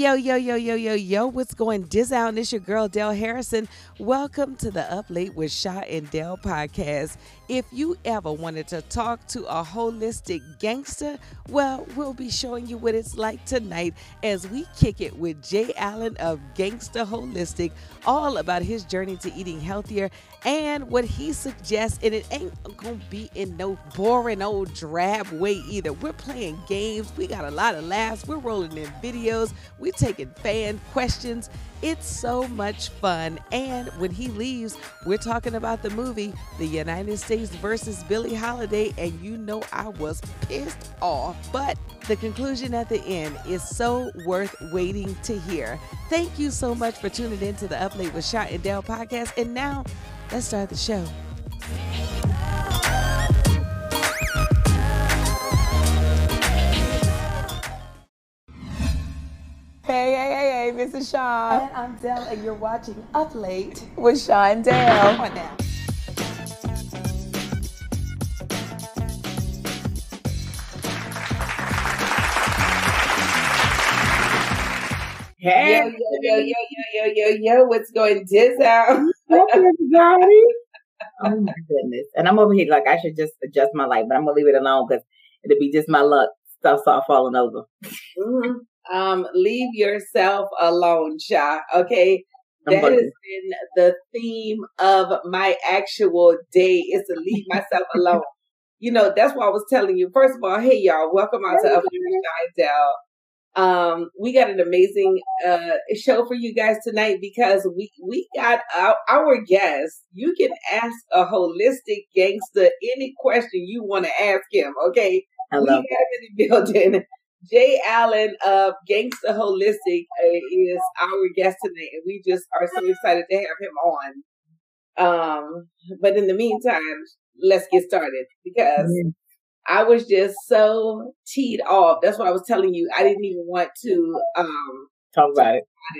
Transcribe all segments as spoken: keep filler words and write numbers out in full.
Yo, yo, yo, yo, yo, yo, what's going dis out? And it's your girl, Del Harrison. Welcome to the Up Late with Sha and Del podcast. If you ever wanted to talk to a holistic gangster, well, we'll be showing you what it's like tonight as we kick it with Jay Allen of Gangsta Holistic, all about his journey to eating healthier and what he suggests. And it ain't gonna be in no boring old drab way either. We're playing games. We got a lot of laughs. We're rolling in videos. We're taking fan questions. It's so much fun. And when he leaves, we're talking about the movie, The United States versus Billie Holiday. And you know, I was pissed off. But the conclusion at the end is so worth waiting to hear. Thank you so much for tuning in to the Up Late with Sha and Del podcast. And now let's start the show. Hey, hey, hey, hey, this is Sha. And I'm Del, and you're watching Up Late with Sha and Del. Come on now. Hey, yo, yo, yo, yo, yo, yo, yo, yo, what's going dis out? Hey, everybody. Oh, my goodness. And I'm over here like I should just adjust my light, but I'm going to leave it alone because it'll be just my luck. Stuff start falling over. Mm-hmm. Um, leave yourself alone, Sha. Okay. That has been the theme of my actual day, is to leave myself alone. You know, that's why I was telling you. First of all, hey y'all, welcome out to Up Late with Um, we got an amazing uh show for you guys tonight because we we got our, our guest. You can ask a holistic gangster any question you want to ask him, okay? I love we have in the building. Jay Allen of Gangsta Holistic is our guest tonight, and we just are so excited to have him on. Um, but in the meantime, let's get started because I was just so teed off. That's what I was telling you. I didn't even want to um, talk about it. About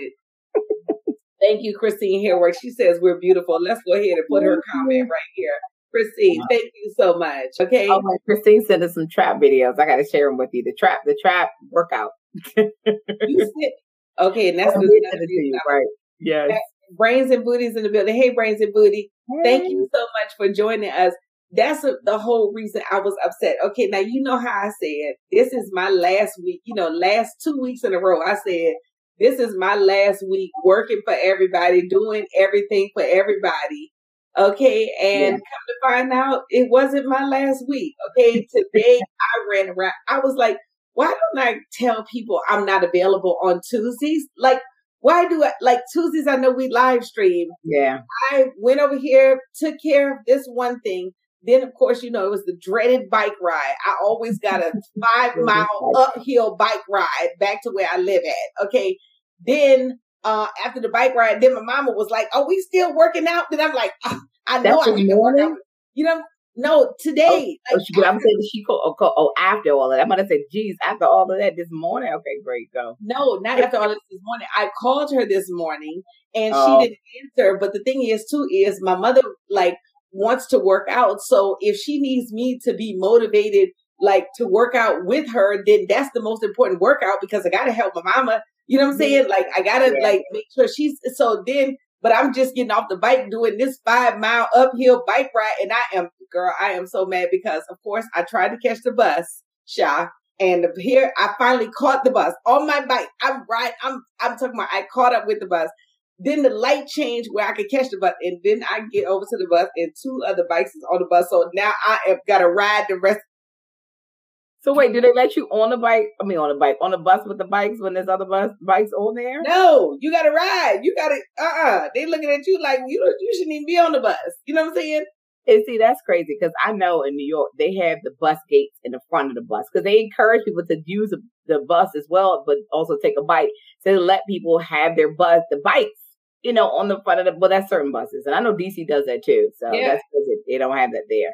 it. Thank you, Christine Hareworth. She says we're beautiful. Let's go ahead and put her comment right here. Christine, thank you so much. Okay. Oh, my, Christine sent us some trap videos. I got to share them with you. The trap, the trap workout. You sit. Okay, and that's oh, the thing, right? Yes. That's Brains and Booties in the building. Hey, Brains and Booty. Hey. Thank you so much for joining us. That's a, the whole reason I was upset. Okay, now you know how I said this is my last week. You know, last two weeks in a row, I said this is my last week working for everybody, doing everything for everybody. Okay, and yeah. Come to find out, it wasn't my last week. Okay, today I ran around. I was like, why don't I tell people I'm not available on Tuesdays? Like, why do I, like Tuesdays, I know we live stream. Yeah. I went over here, took care of this one thing. Then, of course, you know, it was the dreaded bike ride. I always got a five mile uphill bike ride back to where I live at. Okay, then. Uh, after the bike ride, then my mama was like, "Are we still working out?" Then I'm like, oh, "I know That's I need to work out." You know, no, today. Oh, like, oh, I'm after, saying she called. Oh, oh, after all of that, I'm gonna say, "Geez, after all of that this morning." Okay, great, go. No, not after all of this, this morning. I called her this morning, and oh. she didn't answer. But the thing is, too, is my mother like wants to work out. So if she needs me to be motivated, like to work out with her, then that's the most important workout because I gotta help my mama. You know what I'm saying? Like, I got to, yeah. like, make sure she's, so then, but I'm just getting off the bike doing this five mile uphill bike ride. And I am, girl, I am so mad because, of course, I tried to catch the bus, Sha, and here I finally caught the bus on my bike. I'm right. I'm, I'm talking about, I caught up with the bus. Then the light changed where I could catch the bus. And then I get over to the bus and two other bikes is on the bus. So now I have got to ride the rest. So wait, do they let you on the bike? I mean, on the bike, on the bus with the bikes when there's other bus bikes on there? No, you got to ride. You got to, uh-uh. They looking at you like, you don't, you shouldn't even be on the bus. You know what I'm saying? And see, that's crazy because I know in New York, they have the bus gates in the front of the bus because they encourage people to use the, the bus as well, but also take a bike. So they let people have their bus, the bikes, you know, on the front of the, well, that's certain buses. And I know D C does that too. So yeah. That's crazy. They don't have that there.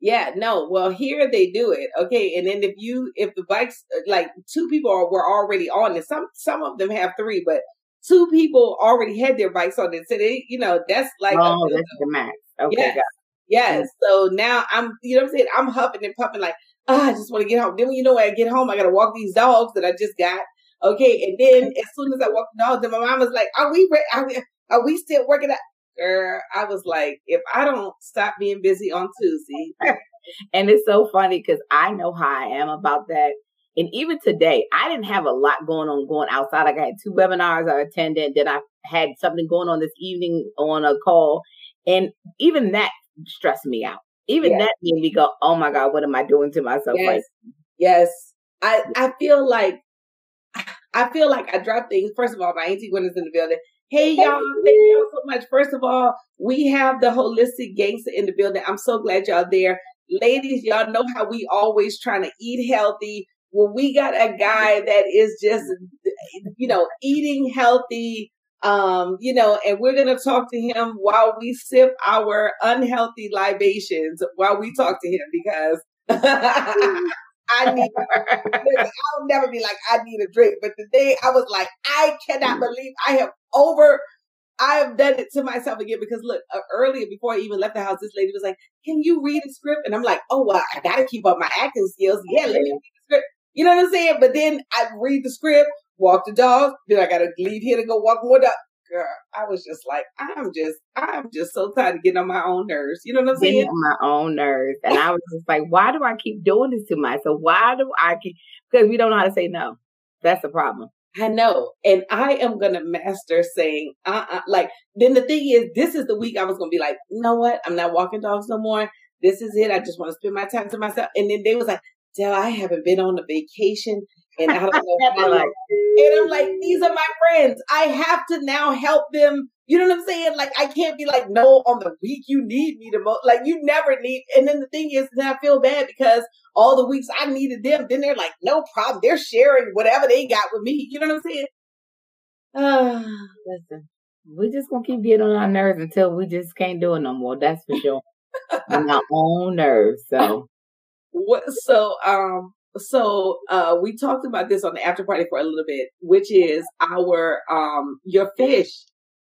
Yeah, no. Well, here they do it. Okay. And then if you, if the bikes, like two people are, were already on it, some, some of them have three, but two people already had their bikes on it. So they, you know, that's like, oh, a, that's a, the max. Okay. Yes. Got it. Yes. Yeah. So now I'm, you know what I'm saying? I'm huffing and puffing like, ah, oh, I just want to get home. Then when you know, when I get home, I got to walk these dogs that I just got. Okay. And then as soon as I walked in the hall, then my mom was like, are we, re- are we, are we still working out? Girl, I was like, if I don't stop being busy on Tuesday. And it's so funny because I know how I am about that. And even today, I didn't have a lot going on going outside. Like I had two webinars I attended, then I had something going on this evening on a call. And even that stressed me out. Even yes. that made me go, oh my God, what am I doing to myself? Yes. Like, yes. I, I feel like, I feel like I drop things. First of all, my Auntie Gwen is in the building. Hey, y'all. Thank y'all so much. First of all, we have the Holistic Gangsta in the building. I'm so glad y'all there. Ladies, y'all know how we always trying to eat healthy. Well, we got a guy that is just, you know, eating healthy, um, you know, and we're going to talk to him while we sip our unhealthy libations while we talk to him because I need, I'll never be like, I need a drink. But today I was like, I cannot believe I have over, I have done it to myself again because look, uh, earlier before I even left the house, this lady was like, can you read a script? And I'm like, oh, well, I got to keep up my acting skills. Yeah, let me read the script. You know what I'm saying? But then I read the script, walk the dog, then I got to leave here to go walk more dog. Girl, I was just like, I'm just, I'm just so tired of getting on my own nerves. You know what I'm saying? Getting on my own nerves. And I was just like, why do I keep doing this to myself? Why do I keep, because we don't know how to say no. That's the problem. I know. And I am going to master saying, uh-uh. Like, then the thing is, this is the week I was going to be like, you know what? I'm not walking dogs no more. This is it. I just want to spend my time to myself. And then they was like, Del, I haven't been on a vacation. And I don't know. I like, and I'm like, these are my friends. I have to now help them. You know what I'm saying? Like, I can't be like, no, on the week you need me the most. Like, you never need. And then the thing is, then I feel bad because all the weeks I needed them, then they're like, no problem. They're sharing whatever they got with me. You know what I'm saying? Uh, Listen, we're just going to keep getting on our nerves until we just can't do it no more. That's for sure. On our own nerves. So, what? So, um, So uh, we talked about this on the after party for a little bit, which is our um, your fish.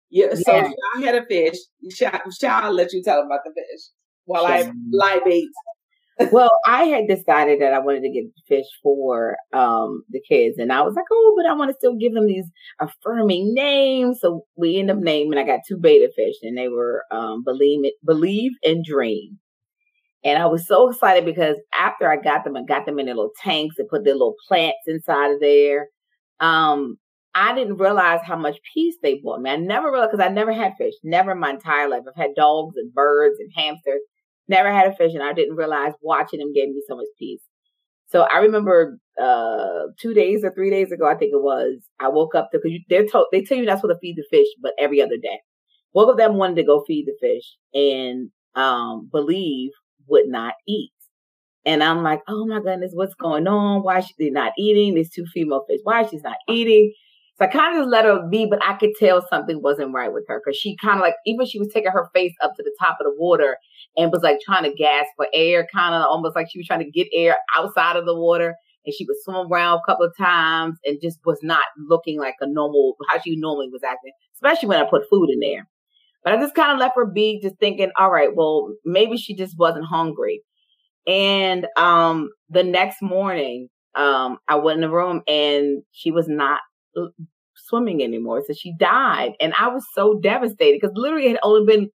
Your, yeah. So I had a fish. Shall, shall I let you tell about the fish while I libate? Well, I had decided that I wanted to get fish for um, the kids, and I was like, oh, but I want to still give them these affirming names. So we end up naming. I got two beta fish, and they were um, believe, believe and dream. And I was so excited because after I got them, I got them in their little tanks and put their little plants inside of there. Um, I didn't realize how much peace they brought me. I never realized because I never had fish, never in my entire life. I've had dogs and birds and hamsters, never had a fish. And I didn't realize watching them gave me so much peace. So I remember uh, two days or three days ago, I think it was, I woke up to, because they're told, they tell you not supposed to feed the fish, but every other day. Woke up that morning to go feed the fish and um, believe. Would not eat. And I'm like, oh my goodness, what's going on? Why is she not eating? There's two female fish. Why she's not eating? So I kind of just let her be, but I could tell something wasn't right with her because she kind of like, even she was taking her face up to the top of the water and was like trying to gasp for air, kind of almost like she was trying to get air outside of the water. And she would swim around a couple of times and just was not looking like a normal, how she normally was acting, especially when I put food in there. But I just kind of left her be, just thinking, all right, well, maybe she just wasn't hungry. And um, the next morning, um, I went in the room and she was not swimming anymore. So she died. And I was so devastated because literally it had only been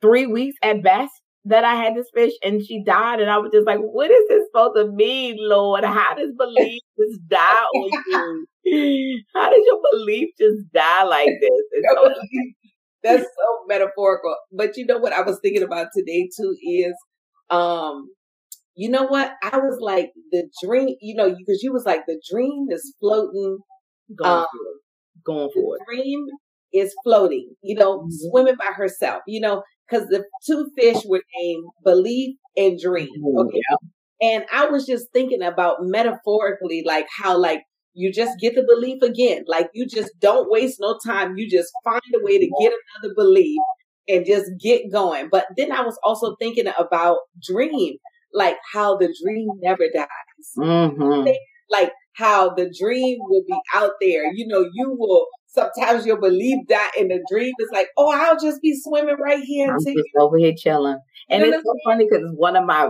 three weeks at best that I had this fish and she died. And I was just like, what is this supposed to mean, Lord? How does belief just die on you? How does your belief just die like this? That's so metaphorical. But you know what I was thinking about today too is, um, you know what? I was like the dream, you know, because you was like the dream is floating. Going um, for it. Going for it. The dream is floating, you know, mm-hmm. swimming by herself, you know, because the two fish were named Believe and Dream. Okay. Yeah. And I was just thinking about metaphorically, like how like, you just get the belief again. Like you just don't waste no time. You just find a way to get another belief and just get going. But then I was also thinking about dream, like how the dream never dies. Mm-hmm. Like how the dream will be out there. You know, you will, sometimes your belief die and the dream is like, oh, I'll just be swimming right here. I'm just over here chilling. And you know it's so funny because one of my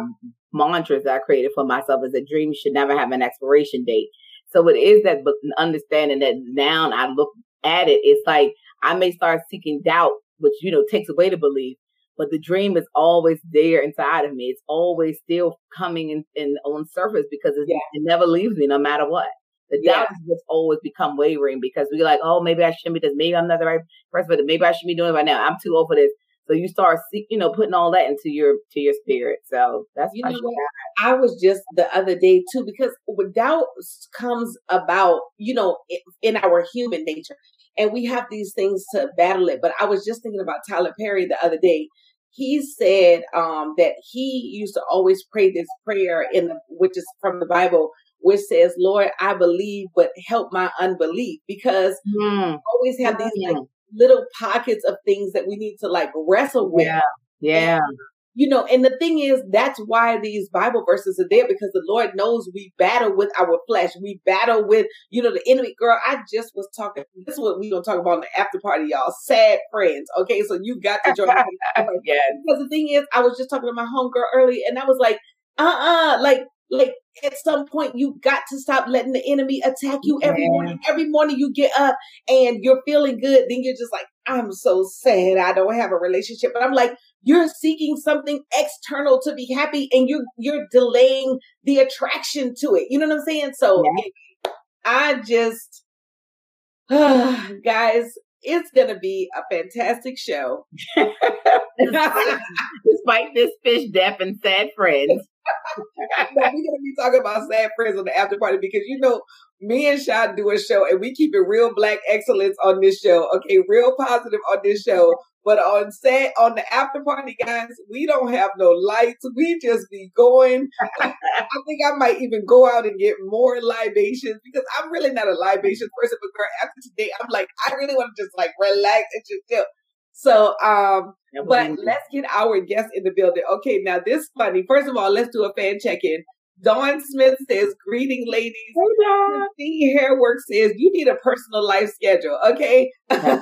mantras that I created for myself is that dreams should never have an expiration date. So it is that understanding that now I look at it, it's like I may start seeking doubt, which, you know, takes away the belief, but the dream is always there inside of me. It's always still coming in, in on surface because it's, yeah. it never leaves me no matter what. The yeah. doubt is what's always become wavering because we're like, oh, maybe I shouldn't be this. Maybe I'm not the right person, but maybe I should be doing it right now. I'm too old for this. So you start, see, you know, putting all that into your to your spirit. So that's you know what I was just the other day too, because doubt comes about, you know, in our human nature, and we have these things to battle it. But I was just thinking about Tyler Perry the other day. He said um, that he used to always pray this prayer in the, which is from the Bible, which says, "Lord, I believe, but help my unbelief," because mm. we always have these yeah. like, little pockets of things that we need to like wrestle with. Yeah. Yeah. And, you know, and the thing is, that's why these Bible verses are there, because the Lord knows we battle with our flesh. We battle with, you know, the enemy. Girl, I just was talking. This is what we're going to talk about in the after party, y'all. Sad friends. Okay. So you got to join me. Yes. Because the thing is, I was just talking to my homegirl early and I was like, uh-uh, like, Like at some point, you got to stop letting the enemy attack you every yeah. morning. Every morning you get up and you're feeling good. Then you're just like, I'm so sad. I don't have a relationship. But I'm like, you're seeking something external to be happy and you're, you're delaying the attraction to it. You know what I'm saying? So yeah. I just, uh, guys, it's going to be a fantastic show. despite, despite this fish death and sad friends. We're going to be talking about sad friends on the after party because, you know, me and Sha do a show and we keep it real black excellence on this show. Okay. Real positive on this show. But on set, on the after party, guys, we don't have no lights. We just be going. I think I might even go out and get more libations because I'm really not a libation person. But girl, after today, I'm like, I really want to just like relax and just chill. So, um, but let's get our guests in the building. Okay, now this is funny. First of all, let's do a fan check-in. Dawn Smith says, "Greeting, ladies." Hey, Hairwork says, "You need a personal life schedule." Okay, okay.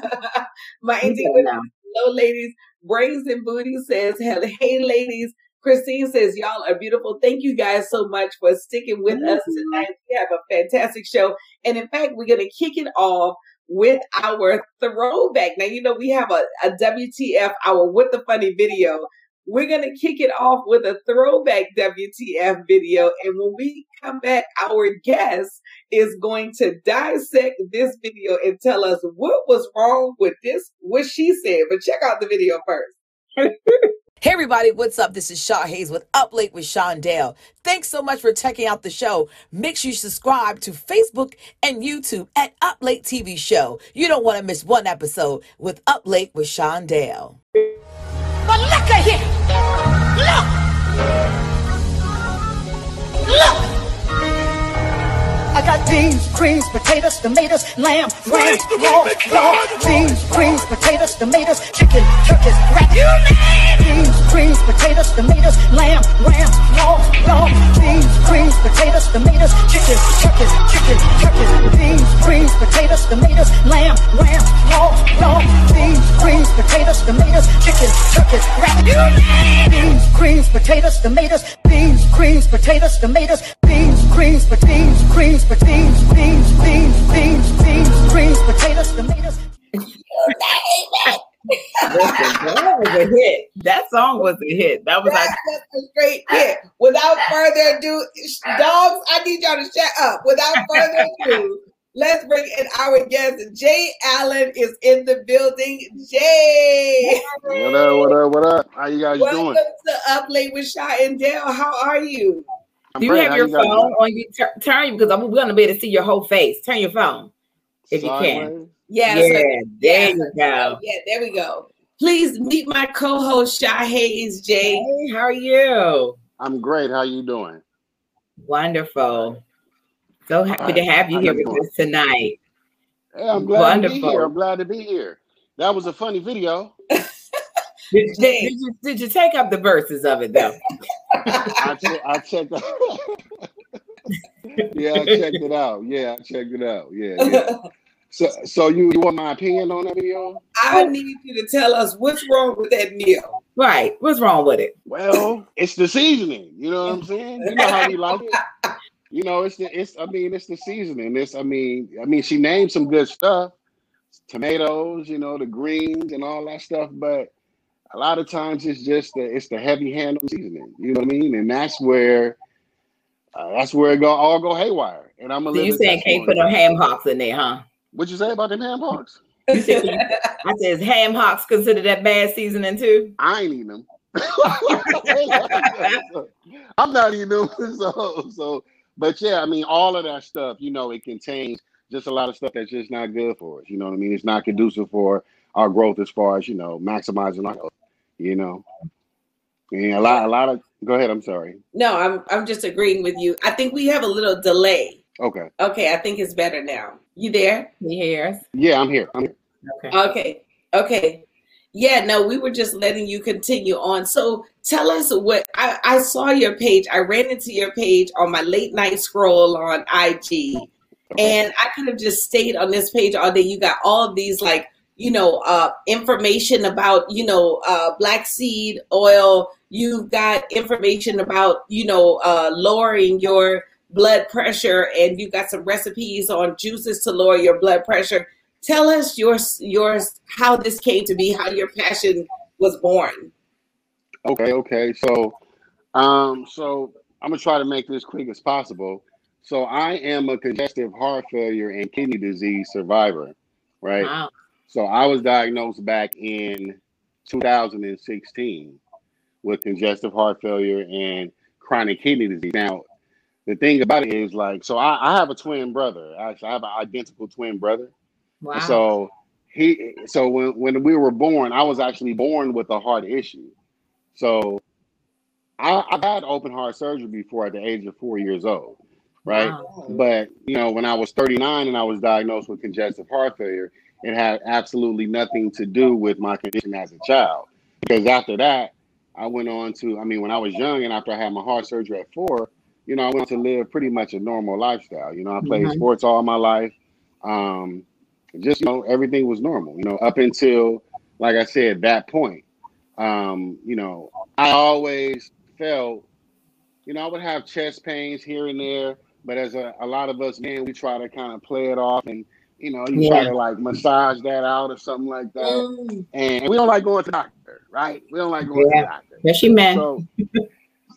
My auntie, hello, ladies. Brains and Booty says, "Hey, ladies." Christine says, "Y'all are beautiful. Thank you guys so much for sticking with mm-hmm. us tonight. We have a fantastic show, and in fact, we're gonna kick it off." With our throwback. Now, you know, we have a, a W T F, our What the Funny video. We're going to kick it off with a throwback W T F video. And when we come back, our guest is going to dissect this video and tell us what was wrong with this, what she said. But check out the video first. Hey everybody, what's up? This is Shaw Hayes with Up Late with Shondell. Thanks so much for checking out the show. Make sure you subscribe to Facebook and YouTube at Up Late T V Show. You don't want to miss one episode with Up Late with Shondell. But look at here. Look. Look. I got beans, creams, potatoes, tomatoes, lamb, lamb, raw, raw, beans, creams, potatoes, tomatoes, chicken, turkeys, rat, you name it. Beans, creams, potatoes, tomatoes, lamb, ram, raw, raw. Beans, creams, potatoes, tomatoes, chicken, turkey, chicken, turkey. Beans, creams, potatoes, tomatoes, lamb, ram, raw, raw. Beans, creams, potatoes, tomatoes, chicken, turkey, rabbit. Beans, creams, potatoes, tomatoes. Beans, creams, potatoes, tomatoes. Beans, creams, potatoes, creams, potatoes, beans, beans, beans, beans, creams, potatoes, tomatoes. Listen, that was a hit. That song was a hit. That was, that like, was a great hit. Without further ado, dogs, I need y'all to shut up. Without further ado, let's bring in our guest. Jay Allen is in the building. Jay, what up? What up? What up? How you guys Welcome doing? Welcome to Up Late with Sha and Dale. How are you? I'm Do you great. have How your you phone doing? on you? Turn, turn because I'm going to be able to see your whole face. Turn your phone if Sorry. you can. Yeah, yeah so, there yeah, you go. Yeah, there we go. Please meet my co-host, Sha Hayes. Jay, hey, how are you? I'm great. How you doing? Wonderful. So happy right. to have you how here you with doing? us tonight. Hey, I'm glad Wonderful. to be here. I'm glad to be here. That was a funny video. did, you, did, you, did you take up the verses of it, though? I, che I checked out. yeah, I checked it out. Yeah, I checked it out. Yeah, yeah. So, so you, you want my opinion on that meal? I need you to tell us what's wrong with that meal. Right. What's wrong with it? Well, it's the seasoning. You know what I'm saying? You know how we like it. You know, it's the it's I mean, it's the seasoning. It's I mean, I mean, she named some good stuff, tomatoes, you know, the greens and all that stuff, but a lot of times it's just the it's the heavy hand of seasoning, you know what I mean? And that's where uh, that's where it go all go haywire. And I'm a little. You saying can't put no ham hocks in there, huh? What'd you say about them ham hocks? You said, I said, is ham hocks considered that bad seasoning too? I ain't eating them. I'm not eating them. So, so, but yeah, I mean, all of that stuff, you know, it contains just a lot of stuff that's just not good for us. You know what I mean? It's not conducive for our growth as far as, you know, maximizing our growth, you know. And a lot, a lot of, go ahead, I'm sorry. No, I'm, I'm just agreeing with you. I think we have a little delay. Okay. Okay, I think it's better now. You there? You hear us? Yeah, I'm here. I'm here. Okay. Okay. Okay. Yeah, no, we were just letting you continue on. So tell us what, I, I saw your page. I ran into your page on my late night scroll on I G. And I could have just stayed on this page all day. You got all these like, you know, uh, information about, you know, uh, black seed oil. You've got information about, you know, uh, lowering your blood pressure, and you got some recipes on juices to lower your blood pressure. Tell us yours, yours, how this came to be, how your passion was born. Okay, okay. So, um, so I'm gonna try to make this quick as possible. So I am a congestive heart failure and kidney disease survivor, right? Wow. So I was diagnosed back in two thousand sixteen with congestive heart failure and chronic kidney disease. Now, the thing about it is, like, so I, I have a twin brother. Actually, I have an identical twin brother. Wow. So he, so when, when we were born, I was actually born with a heart issue. So I, I had open heart surgery before at the age of four years old, right? Wow. But, you know, when I was thirty-nine and I was diagnosed with congestive heart failure, it had absolutely nothing to do with my condition as a child. Because after that, I went on to, I mean, when I was young and after I had my heart surgery at four, you know, I went to live pretty much a normal lifestyle. You know, I played mm-hmm. sports all my life. Um, just, you know, everything was normal, you know, up until, like I said, that point. Um, you know, I always felt, you know, I would have chest pains here and there. But as a, a lot of us men, we try to kind of play it off and, you know, you yeah. try to like massage that out or something like that. Mm. And we don't like going to the doctor, right? We don't like going yeah. to the doctor. Yes, you man. So,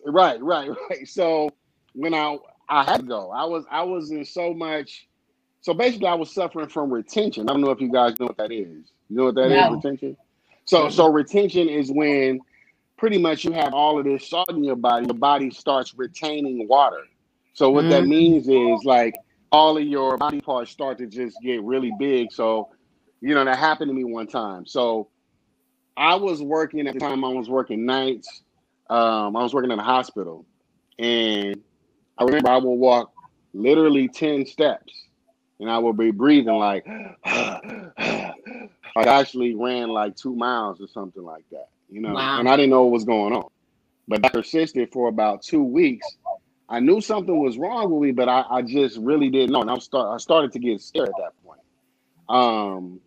right, right, right. So, when I I had to go, I was I was in so much. So basically, I was suffering from retention. I don't know if you guys know what that is. You know what that no. is, retention? So so retention is when pretty much you have all of this salt in your body. Your body starts retaining water. So what mm. that means is like all of your body parts start to just get really big. So you know that happened to me one time. So I was working at the time. I was working nights. Um, I was working in a hospital, and I remember I will walk literally ten steps and I will be breathing like, I actually ran like two miles or something like that, you know, wow. and I didn't know what was going on. But I persisted for about two weeks. I knew something was wrong with me, but I, I just really didn't know. And I, start, I started to get scared at that point. Um,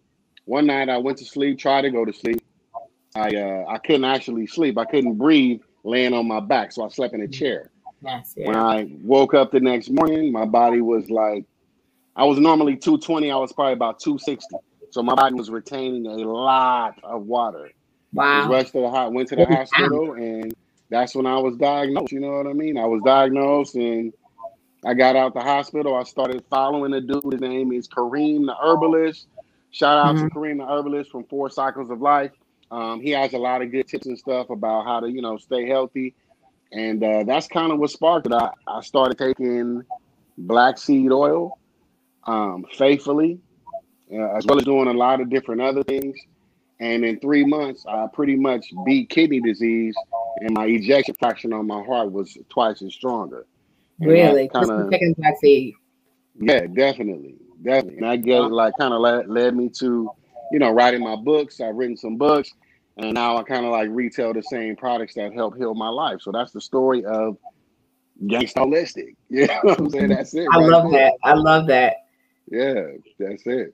one night I went to sleep, tried to go to sleep. I, uh, I couldn't actually sleep. I couldn't breathe laying on my back. So I slept in a chair. Yes, yeah. When I woke up the next morning, my body was like, I was normally two twenty. I was probably about two sixty. So my body was retaining a lot of water. Wow. Rushed to the went to the hospital, and that's when I was diagnosed. You know what I mean? I was diagnosed, and I got out the hospital. I started following a dude. His name is Kareem the Herbalist. Shout out mm-hmm. to Kareem the Herbalist from Four Cycles of Life. Um, he has a lot of good tips and stuff about how to, you know, stay healthy. And uh, that's kind of what sparked it. I, I started taking black seed oil um, faithfully, uh, as well as doing a lot of different other things. And in three months, I pretty much beat kidney disease, and my ejection fraction on my heart was twice as stronger. And really? Just from taking black seed? Yeah, definitely. Definitely. And I guess it like, kind of led, led me to, you know, writing my books. I've written some books. And now I kind of like retail the same products that help heal my life. So that's the story of Gangsta Holistic. You know what I'm saying? That's it. I right love there. that. I love that. Yeah, that's it.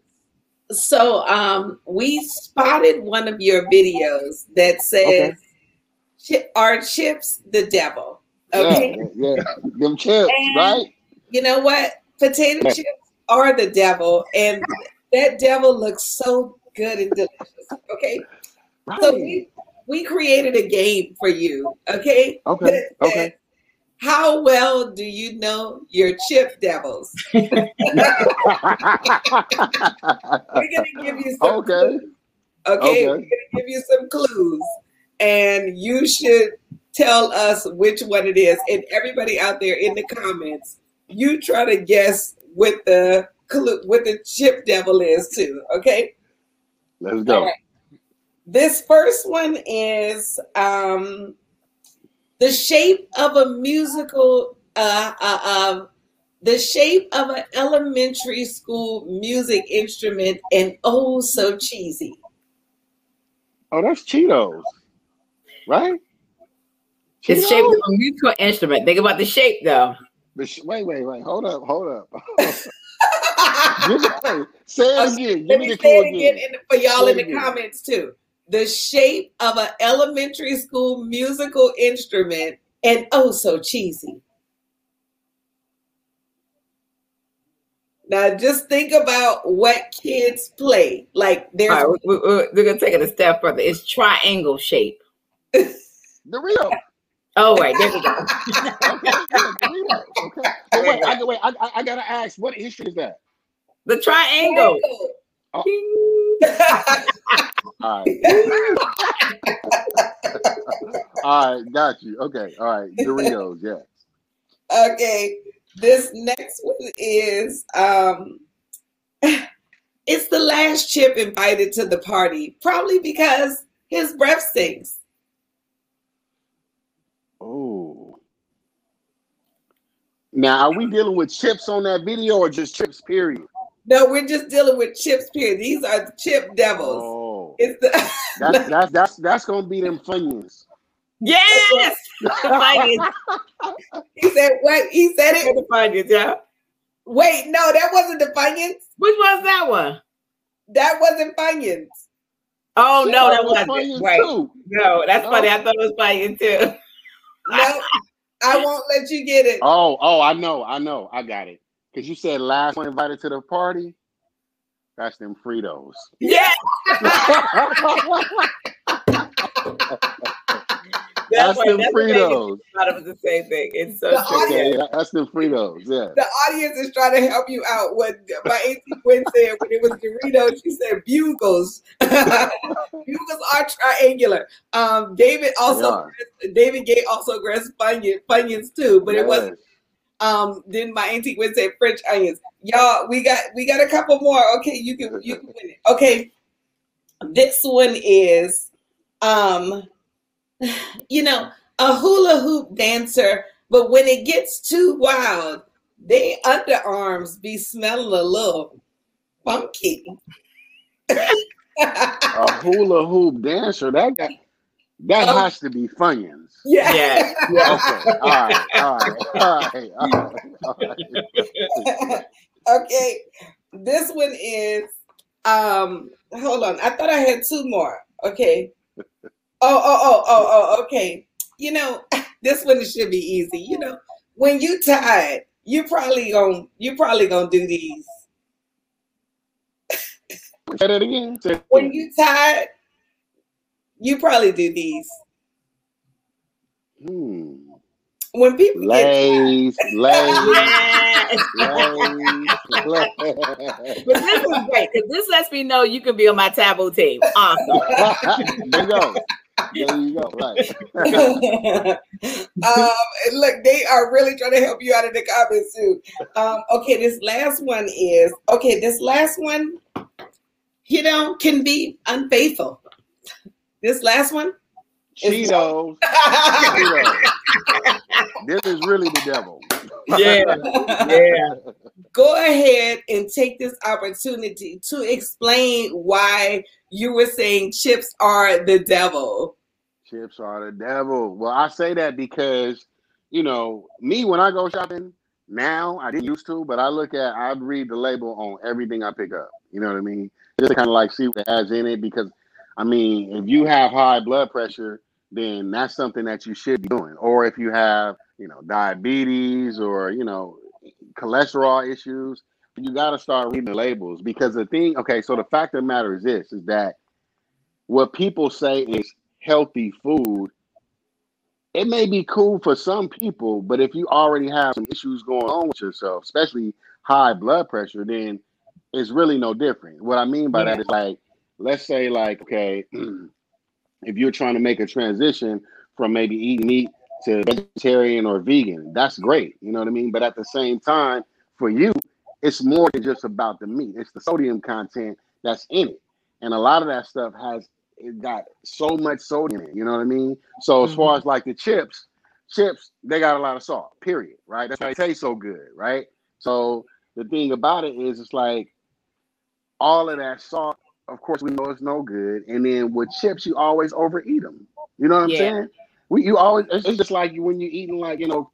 So um, we spotted one of your videos that says, okay. "Are chips the devil?" Okay. Yeah, yeah. Them chips, and, right? you know what? Potato chips are the devil, and that devil looks so good and delicious. Okay, right. So we we created a game for you. Okay. Okay. Okay. How well do you know your chip devils? We're gonna give you some. Okay. Clues. Okay. Okay. We're gonna give you some clues, and you should tell us which one it is. And everybody out there in the comments, you try to guess what the clue, what the chip devil is too. Okay. Let's go. All right. This first one is um, the shape of a musical, uh, uh, uh, the shape of an elementary school music instrument, and oh, so cheesy. Oh, that's Cheetos, right? Cheetos? The shape of a musical instrument. Think about the shape, though. The sh wait, wait, wait. Hold up, hold up. Give, say it again. Give me the clue again. again for y'all in the again. comments too. The shape of an elementary school musical instrument, and oh so cheesy. Now just think about what kids play. Like there's right, we're, we're, we're gonna take it a step further. It's triangle shape. Dorito. Oh right, there we go. Okay, Dorito. Okay. Oh, wait, I, wait, I, I, I gotta ask, what issue is that? The triangle. Oh. All right. All right, got you. Okay. All right. Doritos, yes. Okay. This next one is um it's the last chip invited to the party, probably because his breath stinks. Oh. Now, are we dealing with chips on that video or just chips, period? No, we're just dealing with chips, period. These are chip devils. Oh, it's the that's, that's that's that's gonna be them Funyuns. Yes, the Funyuns. He said what? He said it. The Funyuns, yeah. Wait, no, that wasn't the Funyuns. Which was that one? That wasn't Funyuns. Oh no, that wasn't. Funyuns right. Too. No, that's funny. Oh. I thought it was Funyuns too. No, I won't let you get it. Oh, oh, I know, I know, I got it. Because you said last one invited to the party, that's them Fritos. Yeah. That's them Fritos. I thought it was the same thing. It's so okay, that's them Fritos, yeah. The audience is trying to help you out. What my auntie Gwen said when it was Doritos, she said bugles. Bugles are triangular. Um, David also yeah. David Gay also grabs Funyuns, Funyuns too, but yes. It wasn't. Um, then my auntie would say French onions. Y'all, we got we got a couple more. Okay, you can you can win it. Okay. This one is um you know, a hula hoop dancer, but when it gets too wild, they underarms be smelling a little funky. A hula hoop dancer, that guy. That oh. has to be Funyuns. Yeah. Yes. Yeah. Okay. All right. All right. All right. All right. All right. Okay. This one is, um, hold on. I thought I had two more. Okay. Oh, oh, oh, oh, oh, okay. You know, this one should be easy. You know, when you tired, you probably gonna, you probably gonna do these. Say that again. When you tired, you probably do these. Hmm. When people lays, get lays, lays, lays. But this is great because this lets me know you can be on my taboo team. Awesome. There you go. There you go. Right. um, look, they are really trying to help you out in the comments too. Um, okay, this last one is okay. This last one, you know, can be unfaithful. This last one? Cheetos. Cheetos. This is really the devil. Yeah. Yeah. Go ahead and take this opportunity to explain why you were saying chips are the devil. Chips are the devil. Well, I say that because, you know, me when I go shopping now, I didn't used to, but I look at, I read the label on everything I pick up. You know what I mean? Just to kind of like see what it has in it because I mean, if you have high blood pressure, then that's something that you should be doing. Or if you have, you know, diabetes or, you know, cholesterol issues. You got to start reading the labels, because the thing, okay, so the fact of the matter is this, is that what people say is healthy food, it may be cool for some people, but if you already have some issues going on with yourself, especially high blood pressure, then it's really no different. What I mean by yeah. that is, like, let's say, like, okay, if you're trying to make a transition from maybe eating meat to vegetarian or vegan, that's great. You know what I mean? But at the same time, for you, it's more than just about the meat. It's the sodium content that's in it. And a lot of that stuff has it got so much sodium in it. You know what I mean? So as mm-hmm. far as like the chips, chips, they got a lot of salt, period. Right? That's why they taste so good, right? So the thing about it is, it's like all of that salt, of course, we know it's no good. And then with chips, you always overeat them. You know what I'm yeah. saying? We, you always, it's just like when you're eating, like, you know,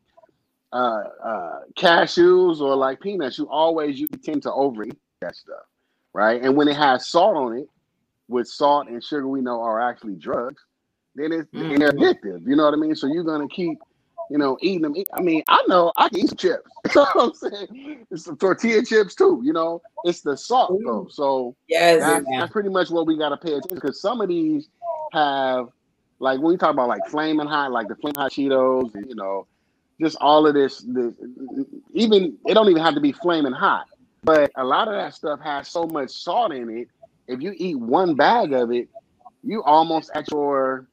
Uh, uh, cashews or like peanuts, you always you tend to overeat that stuff, right? And when it has salt on it, with salt and sugar we know are actually drugs, then it's mm. and they're addictive. You know what I mean? So you're gonna keep, you know, eating them. I mean, I know I can eat some chips. You know what I'm saying? It's some tortilla chips too. You know, it's the salt mm. though. So yes, that's, yeah. that's pretty much what we gotta pay attention, because some of these have, like, when we talk about like flaming hot, like the flaming hot Cheetos, and, you know. Just all of this, this, even it don't even have to be flaming hot, but a lot of that stuff has so much salt in it. If you eat one bag of it, you almost at your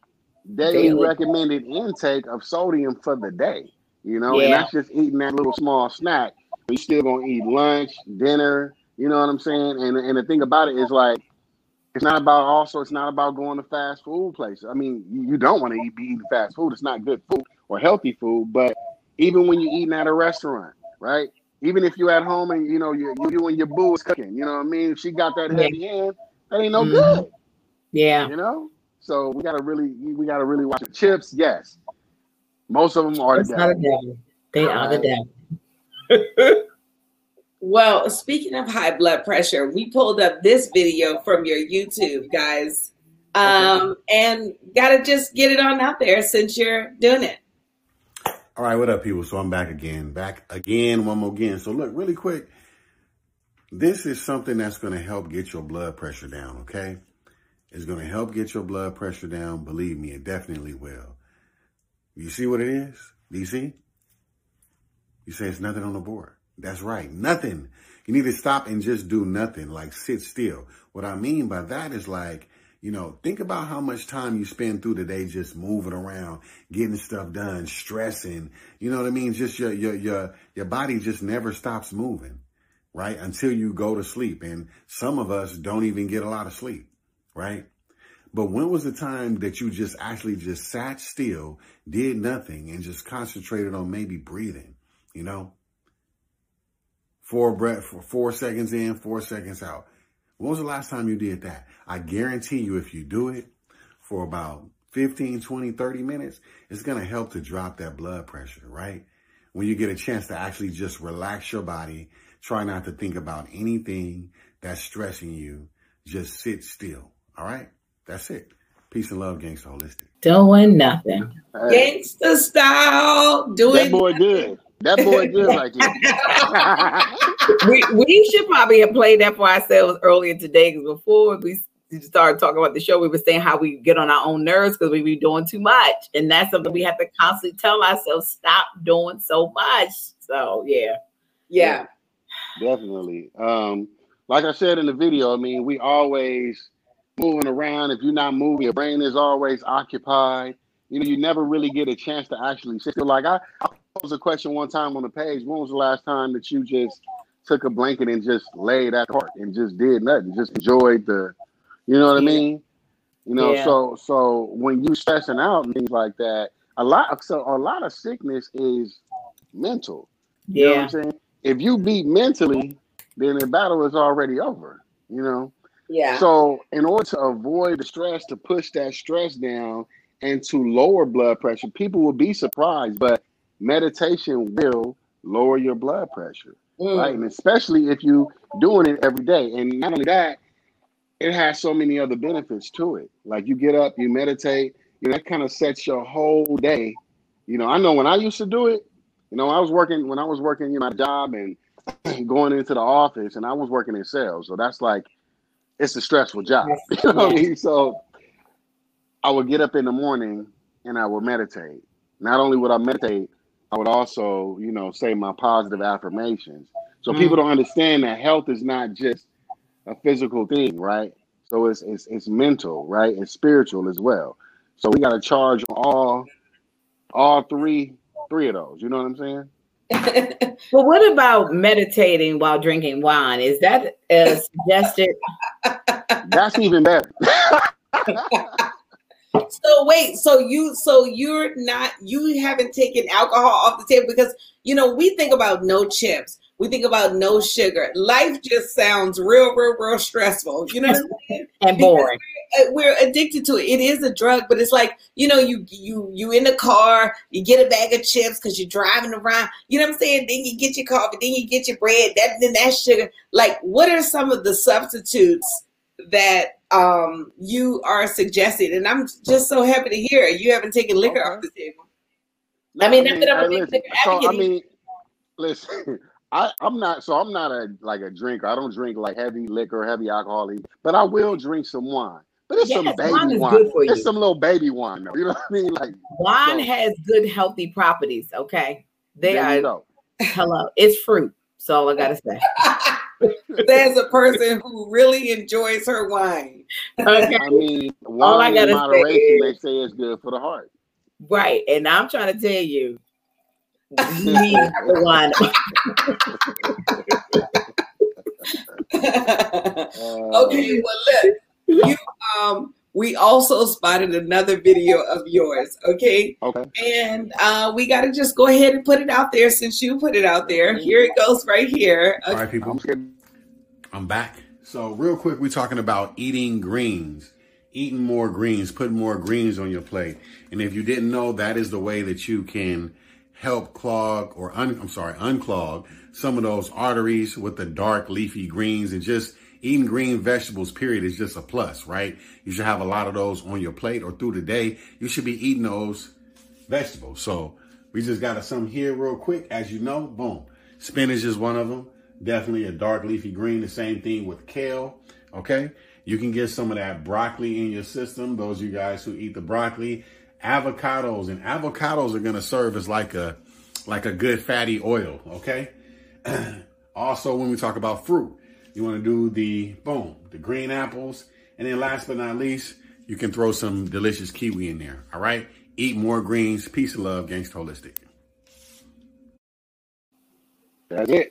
daily recommended intake of sodium for the day. You know, yeah. and that's just eating that little small snack. But you still gonna eat lunch, dinner. You know what I'm saying? And and the thing about it is, like, it's not about also it's not about going to fast food places. I mean, you don't want to eat be eating fast food. It's not good food or healthy food, but even when you're eating at a restaurant, right? Even if you're at home and, you know, you, you and your boo is cooking, you know what I mean? If she got that heavy yeah. hand, that ain't no mm. good. Yeah. You know? So we got to really, we got to really watch the chips. Yes. Most of them are the devil. They All are right. the devil. Well, speaking of high blood pressure, we pulled up this video from your YouTube, guys. Um, okay. And got to just get it on out there since you're doing it. All right, what up, people? So I'm back again, back again, one more again. So look, really quick, this is something that's going to help get your blood pressure down, okay? It's going to help get your blood pressure down. Believe me, it definitely will. You see what it is? Do you see? You say it's nothing on the board. That's right, nothing. You need to stop and just do nothing, like sit still. What I mean by that is, like, you know, think about how much time you spend through the day just moving around, getting stuff done, stressing. You know what I mean? Just your your your your body just never stops moving, right? Until you go to sleep. And some of us don't even get a lot of sleep, right? But when was the time that you just actually just sat still, did nothing, and just concentrated on maybe breathing, you know? Four breath, four seconds in, four seconds out. When was the last time you did that? I guarantee you, if you do it for about fifteen, twenty, thirty minutes, it's going to help to drop that blood pressure, right? When you get a chance to actually just relax your body, try not to think about anything that's stressing you. Just sit still. All right? That's it. Peace and love, Gangsta Holistic. Doing nothing. Hey. Gangsta style. Doing that boy nothing. Good. That boy good like you. We, we should probably have played that for ourselves earlier today, because before we started talking about the show, we were saying how we get on our own nerves because we be doing too much. And that's something we have to constantly tell ourselves, stop doing so much. So, yeah. Yeah. yeah definitely. Um, like I said in the video, I mean, we always moving around. If you're not moving, your brain is always occupied. You know, you never really get a chance to actually sit. Like I, I posed a question one time on the page. When was the last time that you just took a blanket and just laid at the heart and just did nothing, just enjoyed the, you know what I mean? You know, yeah. so so when you stressing out and things like that, a lot, so a lot of sickness is mental. You yeah. know what I'm saying? If you beat mentally, then the battle is already over, you know? Yeah. So in order to avoid the stress, to push that stress down and to lower blood pressure, people will be surprised, but meditation will lower your blood pressure. Mm. Right, and especially if you doing it every day. And not only that, it has so many other benefits to it. Like you get up, you meditate, you know, that kind of sets your whole day. You know, I know when I used to do it, You know, I was working when I was working you know, my job and going into the office, and I was working in sales. So that's like, it's a stressful job. Yes. You know what I mean? So I would get up in the morning and I would meditate. Not only would I meditate, I would also, you know, say my positive affirmations. So mm. people don't understand that health is not just a physical thing, right? So it's it's it's mental, right? It's spiritual as well. So we got to charge all all three three of those. You know what I'm saying? Well, what about meditating while drinking wine? Is that uh, suggested? That's even better. So wait, so you, so you're not, you haven't taken alcohol off the table? Because, you know, we think about no chips. We think about no sugar. Life just sounds real, real, real stressful. You know what I mean? And boring. Because we're addicted to it. It is a drug, but it's like, you know, you you you in the car, you get a bag of chips because you're driving around. You know what I'm saying? Then you get your coffee, then you get your bread, that, then that sugar. Like, what are some of the substitutes that um, you are suggesting? And I'm just so happy to hear you haven't taken liquor off the table. No, I mean, I mean, not that I'm a big advocate. I mean, listen. I, I'm not, so I'm not a like a drinker. I don't drink like heavy liquor, heavy alcohol, but I will drink some wine. But it's yes, some baby wine. wine. Good for it's you. Some little baby wine, though. You know what I mean? Like wine so. has good, healthy properties. Okay, they there are. You know. Hello, it's fruit. That's all I gotta say. There's a person who really enjoys her wine. Okay, I mean, wine all I gotta in moderation, say is, they say it's good for the heart. Right, and I'm trying to tell you. Okay, well look, you um we also spotted another video of yours, okay? Okay. And uh we gotta just go ahead and put it out there since you put it out there. Here it goes right here. Okay. All right, people. I'm back. So real quick, we're talking about eating greens. Eating more greens, putting more greens on your plate. And if you didn't know, that is the way that you can help clog or un, I'm sorry, unclog some of those arteries with the dark leafy greens, and just eating green vegetables period is just a plus, right? You should have a lot of those on your plate, or through the day, you should be eating those vegetables. So we just got some here real quick. As you know, boom, spinach is one of them. Definitely a dark leafy green, the same thing with kale, okay? You can get some of that broccoli in your system. Those of you guys who eat the broccoli, avocados, and avocados are going to serve as like a like a good fatty oil, okay? Also, when we talk about fruit, you want to do the boom the green apples, and then last but not least, you can throw some delicious kiwi in there. All right, eat more greens. Peace and love. Gangsta Holistic. That's it.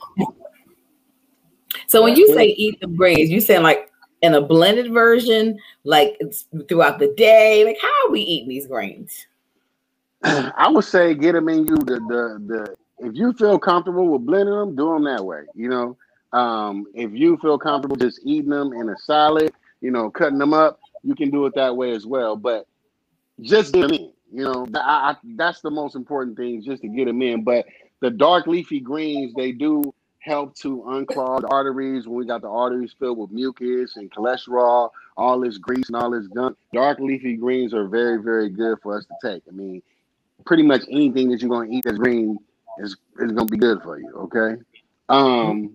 So when you say eat the greens, you saying like in a blended version, like it's throughout the day? Like, how are we eating these greens? I would say get them in you. The, the, the, if you feel comfortable with blending them, do them that way. You know, um, if you feel comfortable just eating them in a salad, you know, cutting them up, you can do it that way as well. But just get them in. You know, I, I, that's the most important thing, just to get them in. But the dark leafy greens, they do help to unclog the arteries. When we got the arteries filled with mucus and cholesterol, all this grease and all this gunk, dark leafy greens are very, very good for us to take. I mean, pretty much anything that you're going to eat that's green is, is going to be good for you, okay? Um,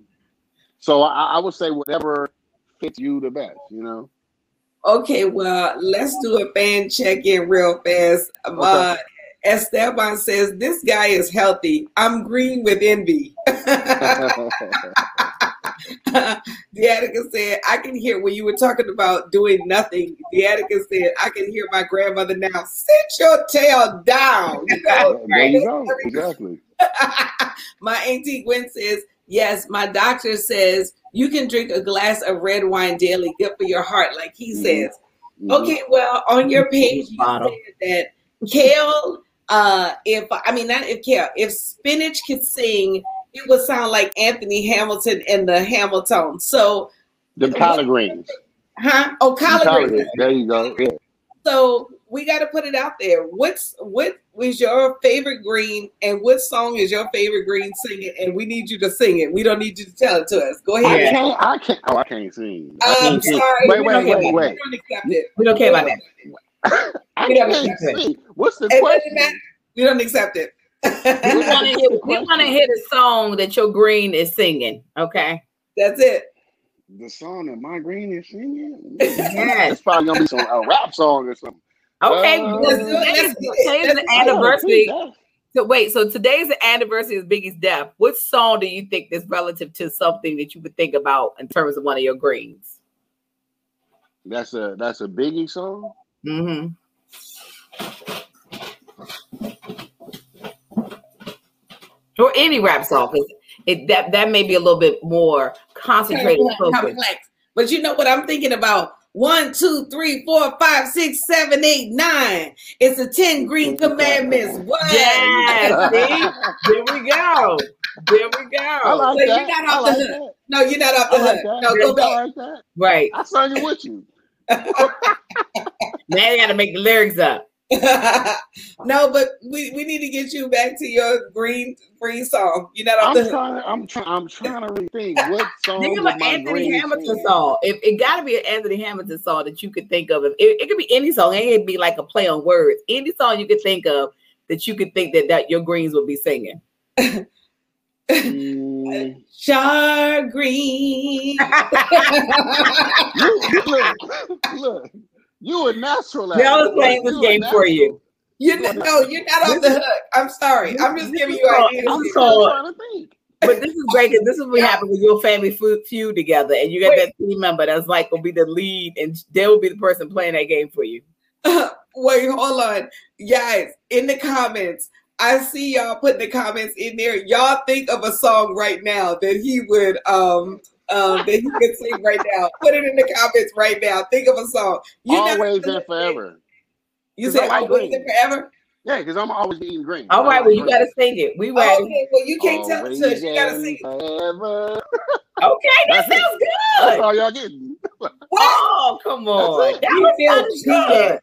so I, I would say whatever fits you the best, you know? Okay, well, let's do a fan check-in real fast. Okay. Uh, Esteban says, this guy is healthy. I'm green with envy. Deatica said, I can hear when you were talking about doing nothing. Deatica said, I can hear my grandmother now. Sit your tail down. You know, there right? you go. Exactly. My auntie Gwen says, yes, my doctor says, you can drink a glass of red wine daily. Good for your heart, like he mm-hmm. says. Mm-hmm. Okay, well, on your page, you said that kale, uh, if I mean not if kale, if spinach could sing, it would sound like Anthony Hamilton and the Hamiltones. So the collard greens, huh? Oh, collard greens. There you go. Yeah. So we got to put it out there. What's what was your favorite green, and what song is your favorite green singing? And we need you to sing it. We don't need you to tell it to us. Go ahead. I can't. I can't oh, I can't sing. I can't um, sing. Sorry. Wait, wait, wait, wait, wait. We don't accept it. We don't care about that. I we don't accept it. What's the question? We don't accept it. We want to hear, we want to hear the song that your green is singing. Okay, that's it. The song that my green is singing. Yes, it's probably gonna be some a rap song or something. Okay, uh, let's do it. Today's an anniversary. So wait, so today's the anniversary of Biggie's death. What song do you think is relative to something that you would think about in terms of one of your greens? That's a that's a Biggie song. Mm-hmm. Or any rap song. It, that that may be a little bit more concentrated, complex. But you know what I'm thinking about? One, two, three, four, five, six, seven, eight, nine. It's the ten green commandments. What? Yes. There we go. There we go. I like so that. You're not off I the like hook. That. No, you're not off the like hook. No, go back. Like that. Right. I signed it with you. Now you got to make the lyrics up. No, but we, we need to get you back to your green green song. You know, I'm trying. I'm trying. I'm trying to rethink what song. Think of an Anthony Hamilton song. If it got to be an Anthony Hamilton song that you could think of, it, it could be any song. It could be like a play on words. Any song you could think of that you could think that that your greens would be singing. Mm. Char green. Look, look. You were natural. We always playing this game for you. You no, you're not off the hook. I'm sorry. I'm just giving you ideas. I'm trying to think. But this is great because this is what happened with your family feud together, and you got that team member that's like gonna be the lead, and they will be the person playing that game for you. Wait, hold on, guys. In the comments, I see y'all putting the comments in there. Y'all think of a song right now that he would um. Um, that he can sing right now. Put it in the comments right now. Think of a song. You always and forever. You said I'm always and forever? Yeah, because I'm always eating green. All right, well, you got to sing it. We were. Oh, okay, well, you can't tell us. You got to sing it. Forever. Okay, that sounds good. That's all y'all getting. Oh, come on. That was good.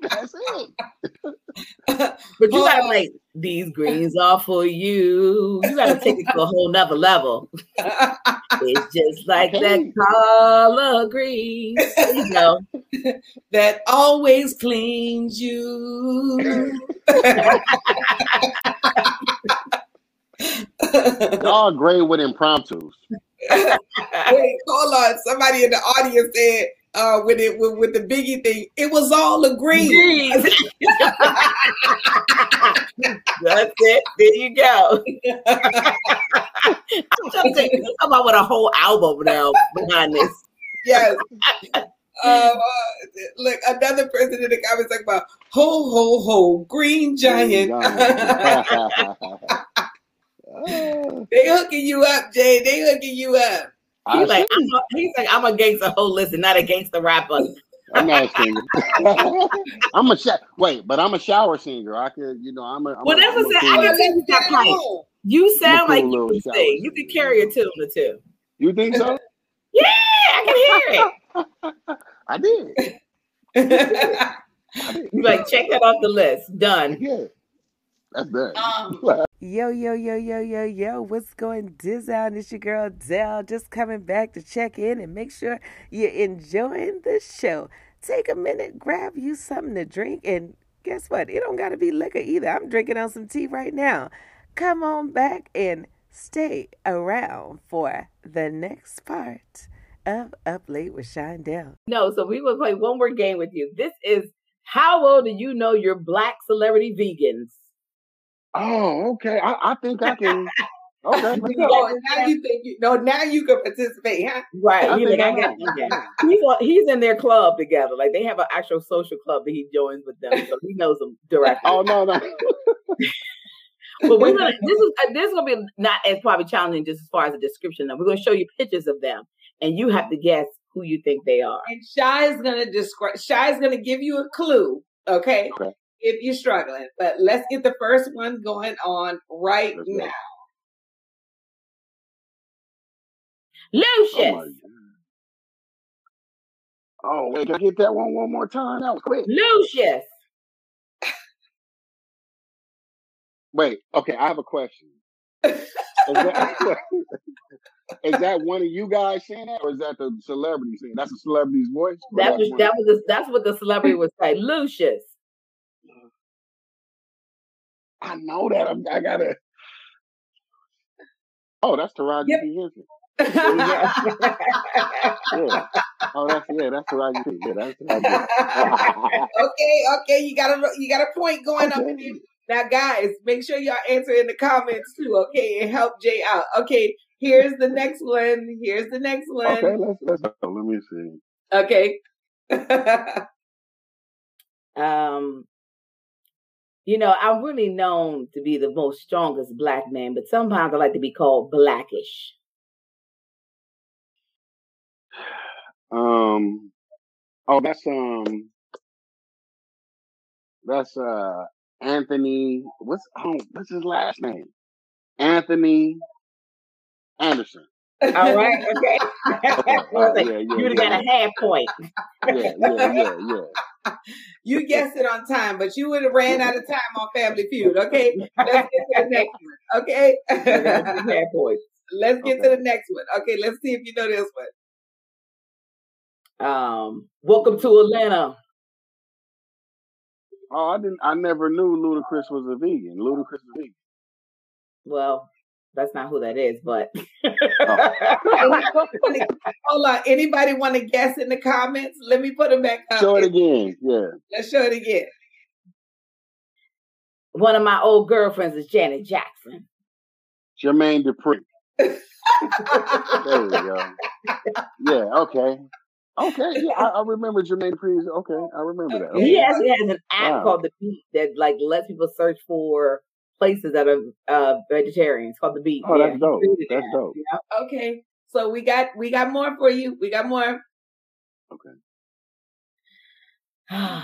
That's it. But you oh. gotta like these greens are for you. You gotta take it to a whole nother level. It's just like okay. that color green, you know, that always cleans you. Y'all great with impromptus. Wait, hold on. Somebody in the audience said. Uh, with it with, with the Biggie thing, it was all a green. That's it. There you go. I'm trying to think about what a whole album now behind this. Yes. um, uh, look, another person in the comments talking about ho ho ho green giant. They hooking you up, Jay. They hooking you up. He's like, I'm a, he's like, I'm a gangsta holistic, not a gangsta rapper. I'm not a singer. I'm a sh wait, but I'm a shower singer. I could, you know, I'm a. I'm well, that's what I said. I can that pipe. You sound cool like you can sing. Singer. You can carry a tune or two. You think so? Yeah, I can hear it. I did. I did. I did. You're like, check that off the list. Done. Yeah. That's bad. Um, yo, yo, yo, yo, yo, yo. What's going Diz out? It's your girl, Del. Just coming back to check in and make sure you're enjoying the show. Take a minute, grab you something to drink, and guess what? It don't got to be liquor either. I'm drinking on some tea right now. Come on back and stay around for the next part of Up Late with Shondell. No, so we will play one more game with you. This is How Well Do You Know Your Black Celebrity Vegans? Oh, okay. I, I think I can. Okay. No, now you think you, no, now you can participate, huh? Right. He's, like, I got he's, he's in their club together. Like they have an actual social club that he joins with them, so he knows them directly. Oh no, no. But we're gonna. This is this is gonna be not as probably challenging just as far as the description. Though we're gonna show you pictures of them, and you have to guess who you think they are. And Shy is gonna describe. Shy is gonna give you a clue. Okay. Okay. If you're struggling, but let's get the first one going on right let's now. Lucius. Oh, oh, wait, can I get that one one more time? That was quick. Lucius. Wait, okay, I have a question. Is that, is that one of you guys saying that, or is that the celebrity saying? That's a celebrity's voice? That was, that was the, that's what the celebrity would say. Lucius. I know that. I'm, I gotta. Oh, that's Taraji yep. P. Henson. yeah. Oh, that's yeah. That's Taraji P. Yeah, that's Taraji. okay, okay. You got a you got a point going okay. up in you. Now, guys, make sure y'all answer in the comments too. Okay, and help Jay out. Okay, here's the next one. Here's the next one. Okay, let's let's go. Let me see. Okay. um. You know, I'm really known to be the most strongest black man, but sometimes I like to be called blackish. Um, oh, that's um, that's uh, Anthony. What's oh, what's his last name? Anthony Anderson. All right, okay. well, yeah, yeah, you would have yeah, got yeah. a half point. yeah, yeah, yeah, yeah. You guessed it on time, but you would have ran out of time on Family Feud. Okay, let's get to the next one. Okay, let's get okay. to the next one. Okay, let's see if you know this one. Um, welcome to Atlanta. Oh, I didn't. I never knew Ludacris was a vegan. Ludacris is a vegan. Well, that's not who that is, but oh. Hold on. Anybody want to guess in the comments? Let me put them back up. Show it again. Yeah. Let's show it again. One of my old girlfriends is Janet Jackson. Jermaine Dupree. There we go. Yeah, okay. Okay. Yeah, I, I remember Jermaine Dupree's okay. I remember that. Okay. He actually has an app wow. called The Beat that like lets people search for places that are uh, vegetarian. It's called The Beat. Oh, yeah. That's dope. That's yeah. dope. Yeah. Okay, so we got we got more for you. We got more. Okay.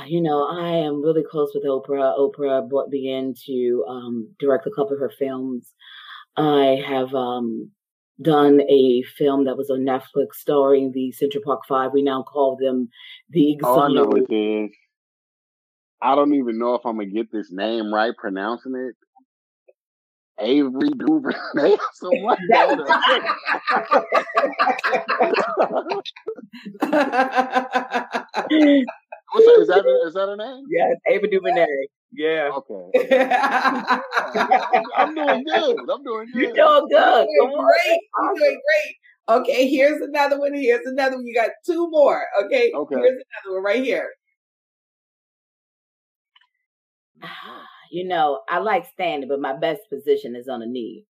You know, I am really close with Oprah. Oprah brought, began to um, direct a couple of her films. I have um, done a film that was on Netflix starring the Central Park Five. We now call them the Exonerated. Oh, I know it is. I don't even know if I'm gonna get this name right pronouncing it. Ava DuVernay. Someone is that is that her name? Yes, Ava DuVernay. Yeah. Okay. Yeah. I'm doing good. I'm doing good. You're doing good. You're doing great. You're doing great. Okay. Here's another one. Here's another one. You got two more. Okay. Okay. Here's another one right here. You know, I like standing, but my best position is on a knee.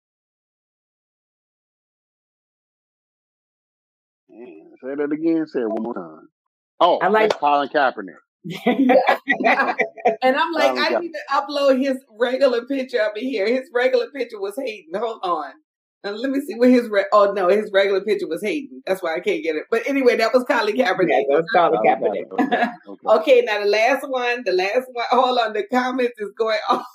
Man, say that again. Say it one more time. Oh, I like Colin Kaepernick. And I'm like, Colin I Kaepernick. Need to upload his regular picture up in here. His regular picture was Hayden. Hold on. Now, let me see what his re- oh no, his regular picture was Hayden. That's why I can't get it. But anyway, that was Colin Kaepernick. Yeah, that was Colin Kaepernick. Okay, okay. okay, now the last one, the last one. Hold on, the comments is going off.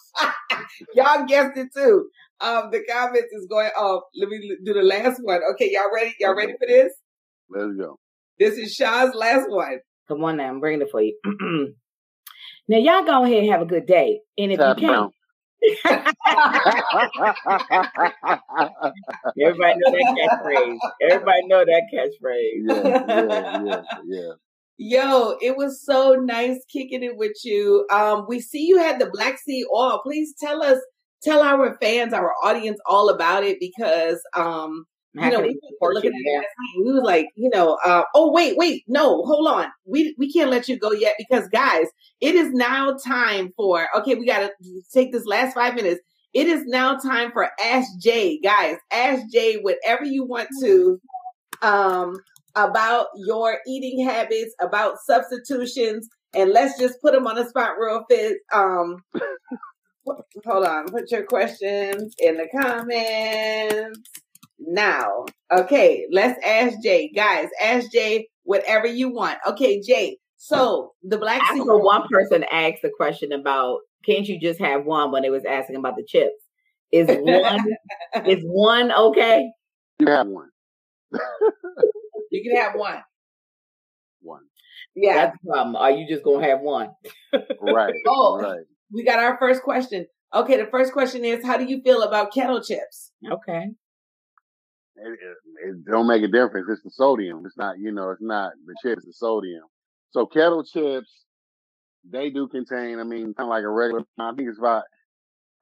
Y'all guessed it too. Um, the comments is going off. Let me do the last one. Okay, y'all ready? Y'all ready for this? Let's go. This is Shaw's last one. Come on now, I'm bringing it for you. Now y'all go ahead and have a good day. And if Top you can. Brown. Everybody know that catchphrase. Everybody know that catchphrase. Yeah, yeah, yeah, yeah. Yo, it was so nice kicking it with you. Um, we see you had the Black Sea Oil. Please tell us, tell our fans, our audience, all about it because um, you know we were looking at it. We was like, you know, uh, oh wait, wait, no, hold on, we we can't let you go yet because guys. It is now time for, okay, we got to take this last five minutes. It is now time for Ask Jay, guys. Ask Jay whatever you want to um, about your eating habits, about substitutions, and let's just put them on the spot real fast. Um, hold on. Put your questions in the comments now. Okay, let's ask Jay. Guys, ask Jay whatever you want. Okay, Jay. So the black. I saw one person asked the question about can't you just have one when they was asking about the chips? Is one is one okay? You can have one. You can have one. One. Yeah, that's the problem. Are you just gonna have one? Right. Oh, right. We got our first question. Okay, the first question is, how do you feel about kettle chips? Okay. It, it, it don't make a difference. It's the sodium. It's not. You know, it's not the chips. It's the sodium. So kettle chips, they do contain, I mean, kind of like a regular, I think it's about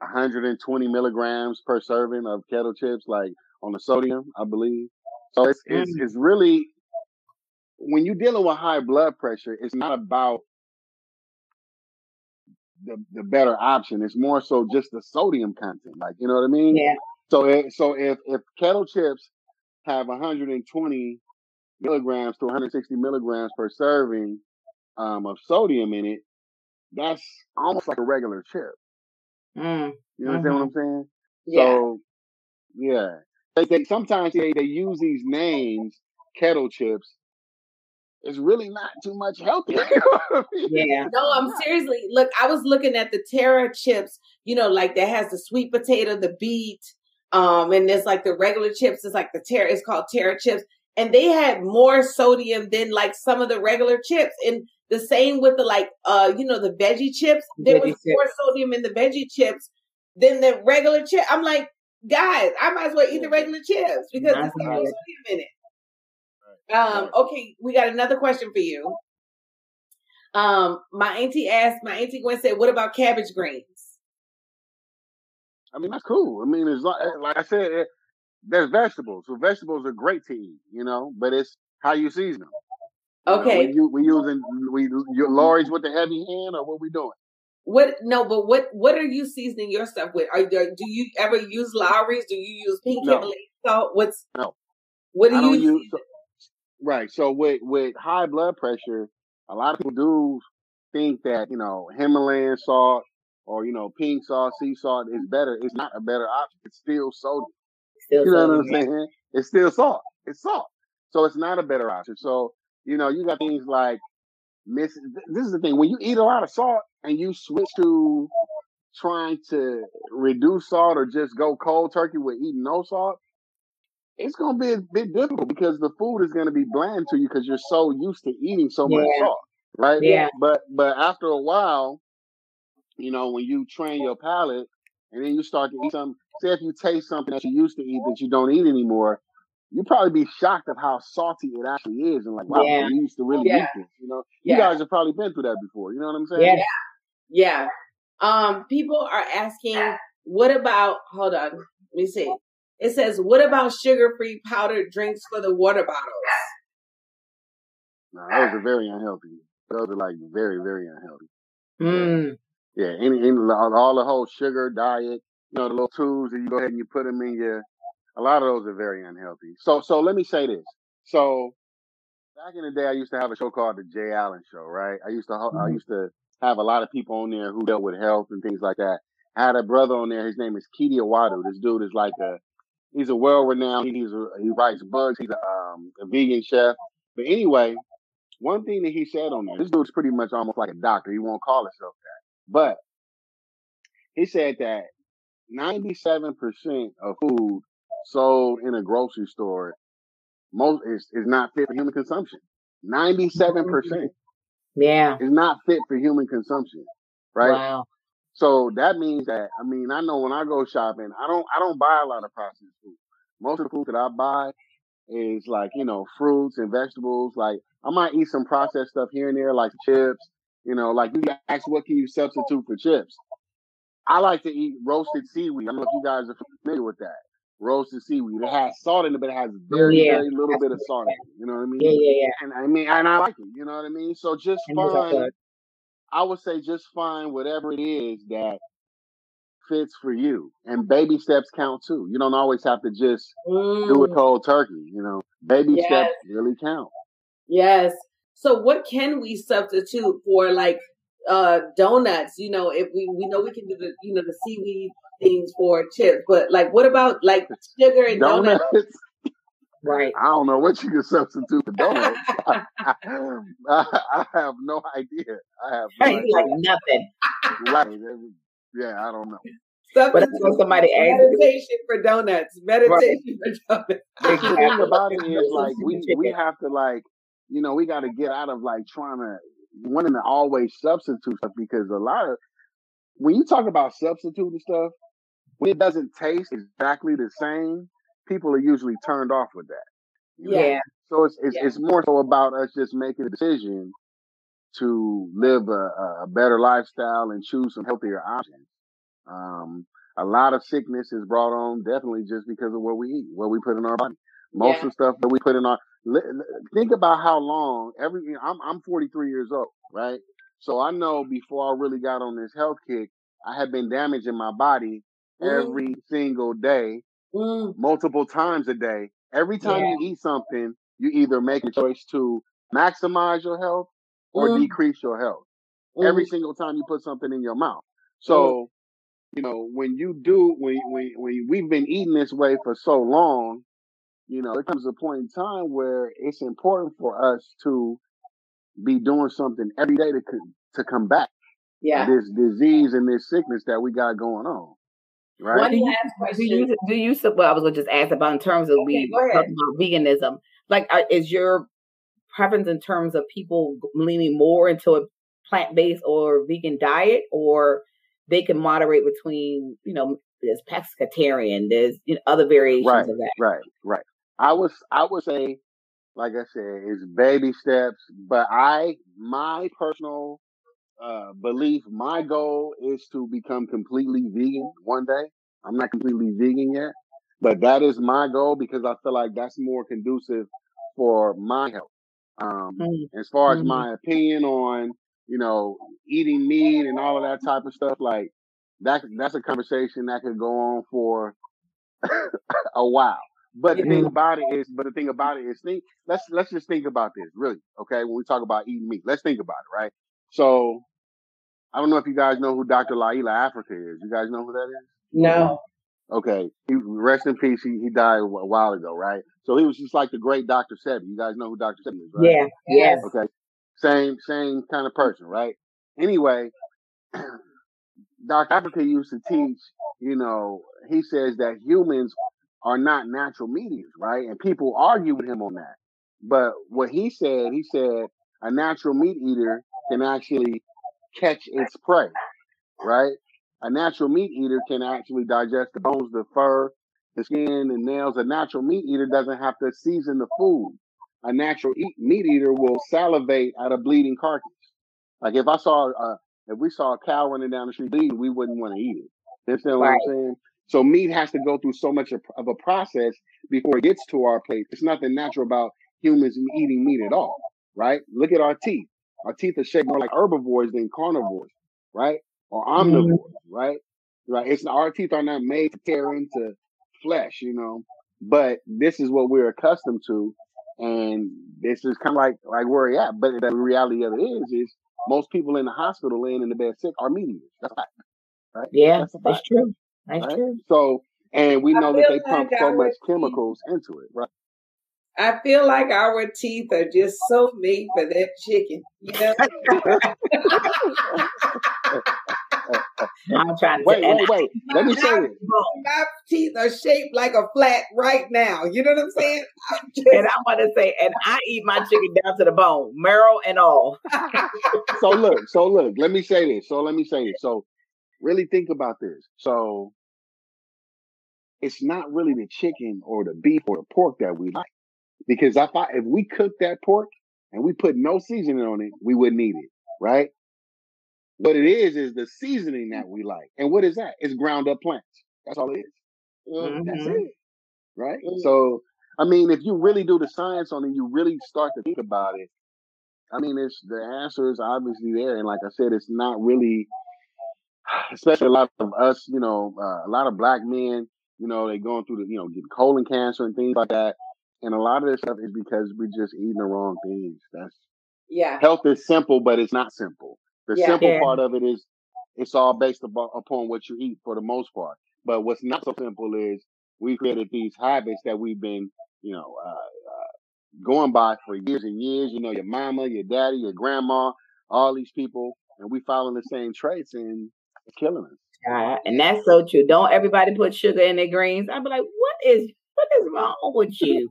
one hundred twenty milligrams per serving of kettle chips, like on the sodium, I believe. So it's, it's, it's really, when you're dealing with high blood pressure, it's not about the the better option. It's more so just the sodium content, like, you know what I mean? Yeah. So it, so if if kettle chips have one hundred twenty milligrams to one hundred sixty milligrams per serving um, of sodium in it, that's almost like a regular chip. Mm. You know mm-hmm. what I'm saying? Yeah. So, yeah. They, they, sometimes they, they use these names, kettle chips. It's really not too much healthier. Yeah. No, I'm seriously, look, I was looking at the Terra chips, you know, like that has the sweet potato, the beet, um, and there's like the regular chips. It's like the Terra, it's called Terra chips. And they had more sodium than like some of the regular chips. And the same with the like, uh, you know, the veggie chips. There veggie was chips. more sodium in the veggie chips than the regular chip. I'm like, guys, I might as well eat the regular chips because there's no sodium in it. Um, okay, we got another question for you. Um, my auntie asked, my auntie Gwen said, what about cabbage greens? I mean, that's cool. I mean, it's like, like I said, it, there's vegetables. So vegetables are great to eat, you know, but it's how you season them. Okay. You know, we, we using we your Lori's with the heavy hand, or what we doing? What no, but what what are you seasoning your stuff with? Are there, do you ever use Lori's? Do you use pink no. Himalayan salt? What's no? What do I you don't use? So, right. So with with high blood pressure, a lot of people do think that, you know, Himalayan salt or, you know, pink salt, sea salt is better. It's not a better option. It's still sodium. Still you know sodium, what I'm saying? Yeah. It's still salt. It's salt. So it's not a better option. So you know, you got things like miss. This is the thing. When you eat a lot of salt and you switch to trying to reduce salt or just go cold turkey with eating no salt, it's going to be a bit difficult because the food is going to be bland to you because you're so used to eating so much yeah. salt, right? Yeah. But but after a while, you know, when you train your palate and then you start to eat something, say if you taste something that you used to eat that you don't eat anymore, you'd probably be shocked of how salty it actually is, and like, wow, yeah. we used to really yeah. eat this. You know, you yeah. guys have probably been through that before. You know what I'm saying? Yeah, yeah. Um, people are asking, what about? Hold on, let me see. It says, what about sugar-free powdered drinks for the water bottles? No, those are very unhealthy. Those are like very, very unhealthy. Mm. Yeah, yeah. Any, any, all the whole sugar diet. You know, the little tubes that you go ahead and you put them in your. A lot of those are very unhealthy. So, so let me say this. So, back in the day, I used to have a show called the Jay Allen Show, right? I used to, I used to have a lot of people on there who dealt with health and things like that. I had a brother on there. His name is Kidi Awadu. This dude is like a, he's a world-renowned. He's a, he writes books. He's a, um, a vegan chef. But anyway, one thing that he said on there, this dude's pretty much almost like a doctor. He won't call himself that, but he said that ninety-seven percent of food sold in a grocery store, most is, is not fit for human consumption. ninety-seven percent yeah, is not fit for human consumption, right? Wow. So that means that, I mean, I know when I go shopping, I don't, I don't buy a lot of processed food. Most of the food that I buy is like, you know, fruits and vegetables. Like I might eat some processed stuff here and there, like chips. You know, like you ask, what can you substitute for chips? I like to eat roasted seaweed. I don't know if you guys are familiar with that. Roasted seaweed. It has salt in it, but it has very, yeah, very little bit of salt in it. You know what I mean? Yeah, yeah, yeah. And I mean, and I like it. You know what I mean? So just and find, I would say just find whatever it is that fits for you. And baby steps count too. You don't always have to just mm. do a cold turkey. You know, baby yes. steps really count. Yes. So what can we substitute for, like uh, donuts? You know, if we, we know we can do the, you know, the seaweed things for chips, but like what about like sugar and donuts? donuts? Right. I don't know what you can substitute for donuts. I, I, I have no idea. I have no idea. Like nothing. Like, yeah, I don't know. Substitute but somebody meditation for donuts. Meditation right. for donuts. The thing about it is like we, we have to like, you know, we gotta get out of like trying to wanting to always substitute stuff, because a lot of when you talk about substituting stuff, when it doesn't taste exactly the same, people are usually turned off with that. Yeah. Know? So it's it's, yeah. it's more so about us just making a decision to live a, a better lifestyle and choose some healthier options. Um, a lot of sickness is brought on definitely just because of what we eat, what we put in our body. Most yeah. of the stuff that we put in our, think about how long every, you know, I'm, I'm forty-three years old, right? So I know before I really got on this health kick, I had been damaging my body mm. every single day, mm. multiple times a day. Every time yeah. you eat something, you either make a choice to maximize your health or mm. decrease your health. Mm. Every single time you put something in your mouth. So, mm. you know, when you do, when, when, when we've been eating this way for so long, you know, there comes a point in time where it's important for us to be doing something every day to to combat yeah. this disease and this sickness that we got going on. Right? One last question. Do you, do you, well, I was going to just ask about in terms of okay, we talking about veganism, like is your preference in terms of people leaning more into a plant-based or vegan diet, or they can moderate between, you know, there's pescatarian, there's, you know, other variations right, of that. Right, right. I was, I would say, like I said, it's baby steps, but I, my personal uh, belief, my goal is to become completely vegan one day. I'm not completely vegan yet, but that is my goal because I feel like that's more conducive for my health. Um, mm-hmm. As far as my opinion on, you know, eating meat and all of that type of stuff, like, That, that's a conversation that could go on for a while. But the thing about it is, but the thing about it is, think, let's, let's just think about this really. Okay. When we talk about eating meat, let's think about it. Right. So I don't know if you guys know who Doctor Llaila Afrika is. You guys know who that is? No. Okay. He, rest in peace. He, he died a while ago. Right. So he was just like the great Doctor Sebi. You guys know who Doctor Sebi is, right? Yeah. Yes. Okay. Same, same kind of person. Right. Anyway, Doctor Afrika used to teach, you know, he says that humans are not natural mediums, right? And people argue with him on that. But what he said, he said a natural meat eater can actually catch its prey, right? A natural meat eater can actually digest the bones, the fur, the skin, the nails. A natural meat eater doesn't have to season the food. A natural eat- meat eater will salivate at a bleeding carcass. Like if I saw a If we saw a cow running down the street bleeding, we wouldn't want to eat it. You understand what right. I'm saying? So meat has to go through so much of a process before it gets to our plate. There's nothing natural about humans eating meat at all, right? Look at our teeth. Our teeth are shaped more like herbivores than carnivores, right? Or omnivores, mm-hmm. right? Right. It's our teeth are not made to tear into flesh, you know. But this is what we're accustomed to, and this is kind of like like where we're at. But the reality of it is is. Most people in the hospital laying in the bed sick are meat eaters. That's fact. Right? Yeah, that's, that's true. That's right? true. So, and we know that they like pump so much teeth. chemicals into it, right? I feel like our teeth are just so made for that chicken. You know? I'm trying to wait, wait, wait, wait. Let me say this. My teeth are shaped like a flat right now. You know what I'm saying? I'm just... And I want to say, and I eat my chicken down to the bone, marrow and all. So look, so look, let me say this. So let me say this. So really think about this. So it's not really the chicken or the beef or the pork that we like. Because if, I, if we cook that pork and we put no seasoning on it, we wouldn't eat it, right? What it is is the seasoning that we like. And what is that? It's ground up plants. That's all it is. Mm-hmm. That's it. Right? Mm-hmm. So, I mean, if you really do the science on it, you really start to think about it. I mean, it's the answer is obviously there. And like I said, it's not really, especially a lot of us, you know, uh, a lot of black men, you know, they're going through the, you know, getting colon cancer and things like that. And a lot of this stuff is because we're just eating the wrong things. That's yeah. Health is simple, but it's not simple. The yeah, simple yeah. part of it is it's all based about, upon what you eat for the most part. But what's not so simple is we created these habits that we've been, you know, uh, uh, going by for years and years. You know, your mama, your daddy, your grandma, all these people. And we following the same traits and it's killing us. Uh, and that's so true. Don't everybody put sugar in their greens. I'd be like, what is what is wrong with you?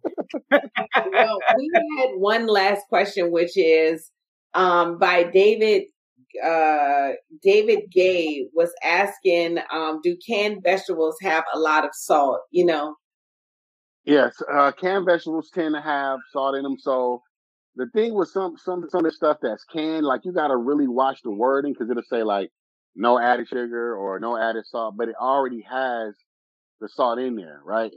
Well, we had one last question, which is um, by David. Uh, David Gay was asking, um, do canned vegetables have a lot of salt? You know? Yes. Uh, canned vegetables tend to have salt in them. So the thing with some, some, some of the stuff that's canned, like you got to really watch the wording because it'll say like no added sugar or no added salt, but it already has the salt in there, right?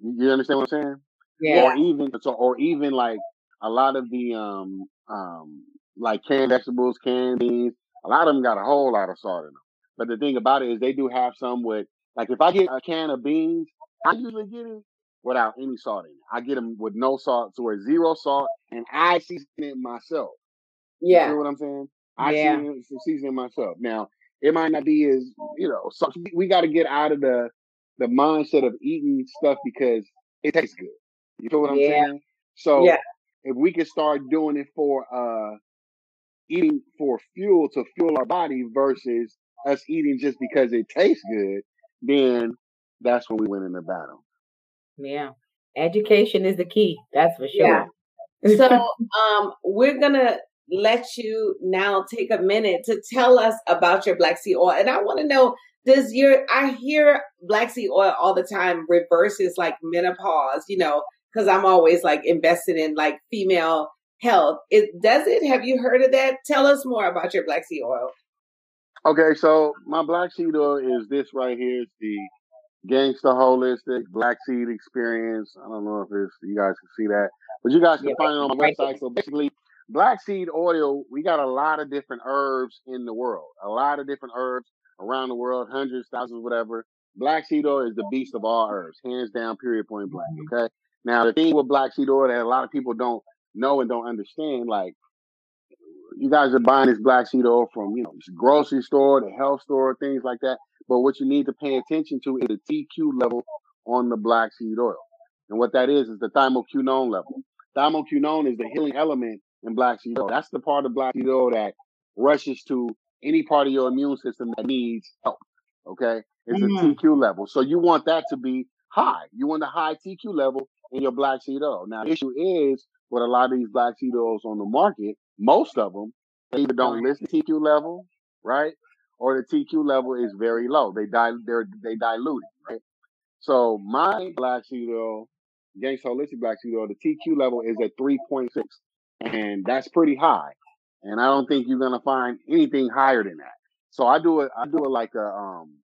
You understand what I'm saying? Yeah. Or even, so, or even like a lot of the, um, um, like canned vegetables, canned beans, a lot of them got a whole lot of salt in them. But the thing about it is they do have some with, like if I get a can of beans, I usually get it without any salt in it. I get them with no salt, so it's zero salt, and I season it myself. Yeah. You know what I'm saying? I yeah. season, it, season it myself. Now, it might not be as, you know, so we got to get out of the, the mindset of eating stuff because it tastes good. You know what I'm yeah. saying? So yeah. if we can start doing it for uh, eating for fuel to fuel our body versus us eating just because it tastes good, then that's when we win in the battle. Yeah. Education is the key. That's for sure. Yeah. So um, we're going to let you now take a minute to tell us about your black seed oil. And I want to know, does your, I hear black seed oil all the time reverses like menopause, you know, because I'm always like invested in like female health. It does it? Have you heard of that? Tell us more about your black seed oil. Okay, so my black seed oil is this right here. It's the Gangsta Holistic Black Seed Experience. I don't know if it's, you guys can see that, but you guys can yeah, find it on my right website. There. So basically, black seed oil, we got a lot of different herbs in the world, a lot of different herbs around the world, hundreds, thousands, whatever. Black seed oil is the beast of all herbs, hands down, period, point blank. Okay. Now, the thing with black seed oil that a lot of people don't know and don't understand, like, you guys are buying this black seed oil from, you know, grocery store, the health store, things like that. But what you need to pay attention to is the T Q level on the black seed oil. And what that is, is the thymoquinone level. Thymoquinone is the healing element in black seed oil. That's the part of black seed oil that rushes to any part of your immune system that needs help. Okay. It's mm-hmm. a T Q level. So you want that to be high. You want a high T Q level in your black seed oil. Now, the issue is with a lot of these black seed oils on the market, most of them, they either don't list the T Q level, right? Or the T Q level is very low. They di- they're, they dilute it, right? So my black seed oil, Gangsta Holistic Black Seed Oil, the T Q level is at three point six. And that's pretty high. And I don't think you're going to find anything higher than that. So I do it, I do it like a, um,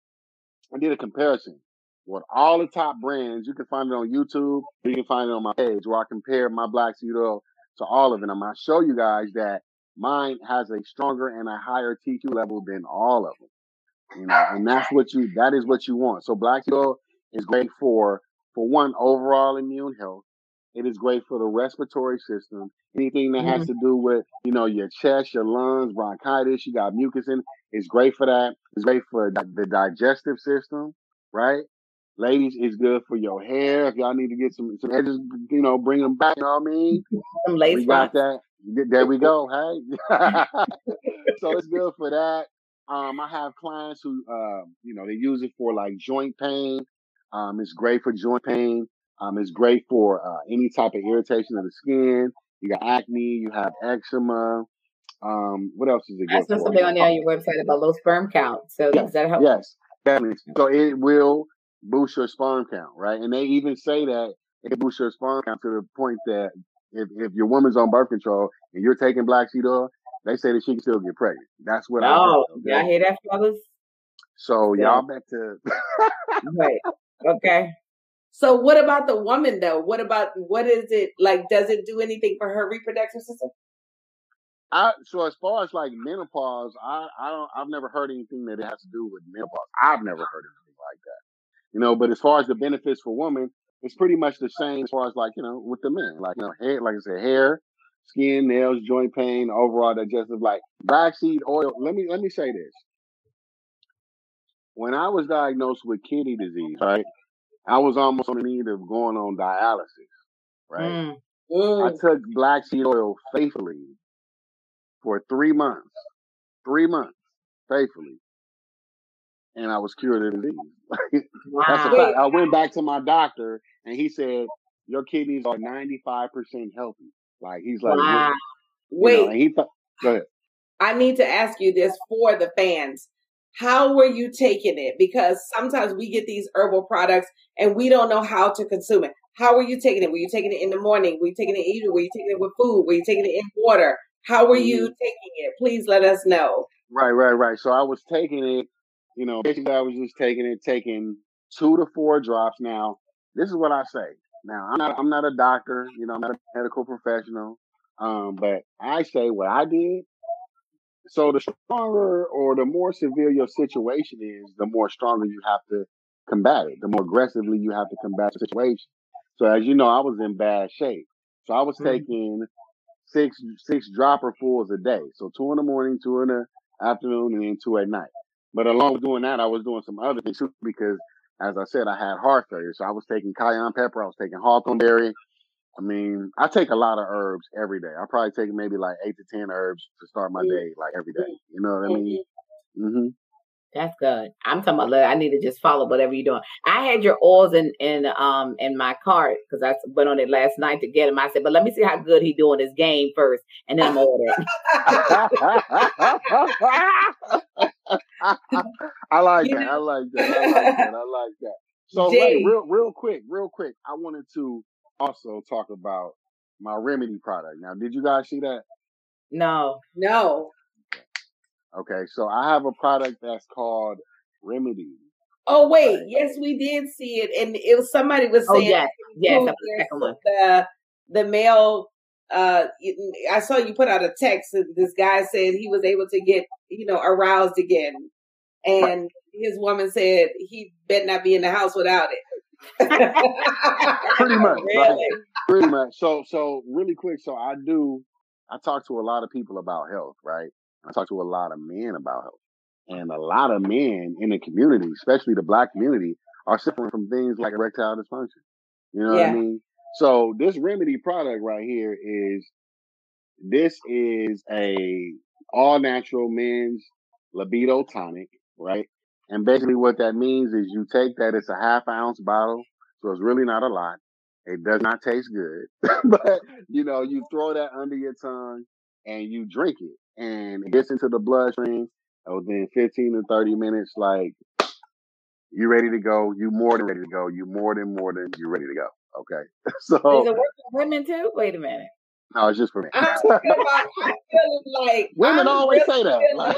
I did a comparison with all the top brands. You can find it on YouTube. You can find it on my page where I compare my black seed oil to all of it. I'm going to show you guys that mine has a stronger and a higher T Q level than all of them. You know, and that's what you, that is what you want. So black seed oil is great for, for one, overall immune health. It is great for the respiratory system. Anything that has to do with, you know, your chest, your lungs, bronchitis, you got mucus in, it's great for that. It's great for the digestive system, right? Ladies, it's good for your hair. If y'all need to get some, some edges, you know, bring them back, you know what I mean? Some lace we got that. There we go, hey? So it's good for that. Um, I have clients who, uh, you know, they use it for like joint pain. Um, it's great for joint pain. Um, it's great for uh, any type of irritation of the skin. You got acne, you have eczema. Um, what else is it good for? I saw something on there on your website about low sperm count. So yeah. does that help? Yes, definitely. So it will boost your sperm count, right? And they even say that it boosts your sperm count to the point that if, if your woman's on birth control and you're taking black seed oil, they say that she can still get pregnant. That's what I Oh, did I hear that, fellas? So yeah. y'all back to... Right. Okay. So what about the woman though? What about, what is it like, does it do anything for her reproductive system? I, so as far as like menopause, I, I don't, I've never heard anything that it has to do with menopause. I've never heard anything like that, you know, but as far as the benefits for women, it's pretty much the same as far as like, you know, with the men, like, you know, hair, like I said, hair, skin, nails, joint pain, overall digestive, like black seed oil. Let me, let me say this. When I was diagnosed with kidney disease, right? I was almost on the need of going on dialysis, right? Mm. I took black seed oil faithfully for three months, three months faithfully, and I was cured of the disease. Wow. That's a fact. I went back to my doctor, and he said, your kidneys are ninety-five percent healthy. Like, he's like, wow. Wait, know, he th- go ahead. I need to ask you this for the fans. How were you taking it? Because sometimes we get these herbal products and we don't know how to consume it. How were you taking it? Were you taking it in the morning? Were you taking it in the evening? Were you taking it with food? Were you taking it in water? How were you taking it? Please let us know. Right, right, right. So I was taking it, you know, basically I was just taking it, taking two to four drops. Now, this is what I say. Now, I'm not, I'm not a doctor, you know, I'm not a medical professional, um, but I say what I did. So the stronger or the more severe your situation is, the more stronger you have to combat it, the more aggressively you have to combat the situation. So as you know, I was in bad shape. So I was mm-hmm. taking six six dropperfuls a day. So two in the morning, two in the afternoon, and then two at night. But along with doing that, I was doing some other things too, because as I said, I had heart failure. So I was taking cayenne pepper, I was taking hawthorn berry. I mean, I take a lot of herbs every day. I probably take maybe like eight to ten herbs to start my day, like every day. You know what I mean? Mm-hmm. That's good. I'm talking about, I need to just follow whatever you're doing. I had your oils in, in, um, in my cart because I went on it last night to get him. I said, but let me see how good he doing this game first, and then I'm order it. I like you that. Know? I like that. I like that. I like that. So wait, real, real quick, real quick. I wanted to also talk about my remedy product. Now, did you guys see that? No, no. Okay, so I have a product that's called Remedy. Oh wait, yes, we did see it, and it was somebody was saying, "Oh yeah, yes, yes the, the the male." Uh, I saw you put out a text, and this guy said he was able to get you know aroused again, and right. his woman said he better not be in the house without it. Pretty much, really? Right? Pretty much. So, so really quick. So I do. I talk to a lot of people about health, right? I talk to a lot of men about health, and a lot of men in the community, especially the Black community, are suffering from things like erectile dysfunction. You know yeah. what I mean? So this remedy product right here is, this is a all natural men's libido tonic, right? And basically what that means is you take that, it's a half ounce bottle. So it's really not a lot. It does not taste good, but you know, you throw that under your tongue and you drink it. And it gets into the bloodstream, and within fifteen to thirty minutes, like, you ready to go. You more than ready to go. You more than more than you're ready to go. Okay. So, is it working for women too? Wait a minute. No, it's just for me. I feel, I feel like women I'm always really say that. Feeling, like,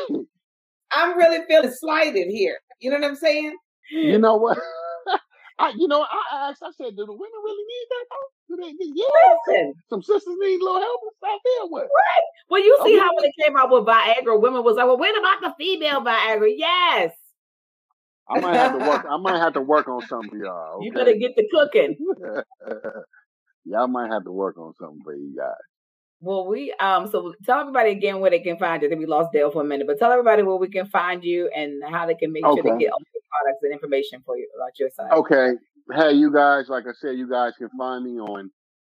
I'm really feeling slighted here. You know what I'm saying? You know what? I, you know, I asked, I said, do the women really need that though? Do they need, yeah, listen. Some sisters need a little help out there with. Right. Well, you see oh, how when it came out with Viagra, women was like, well, what about the female Viagra? Yes. I might have to work, I might have to work on something for y'all. Okay? You better get to cooking. Y'all might have to work on something for you guys. Well, we um so tell everybody again where they can find you. Then we lost Dale for a minute, but tell everybody where we can find you and how they can make okay. sure they get all the products and information for you about your site. Okay. Hey, you guys, like I said, you guys can find me on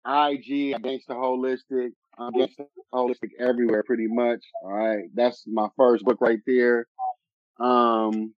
I G at Gangsta Holistic. I'm Gangsta Holistic everywhere pretty much. All right. That's my first book right there. Um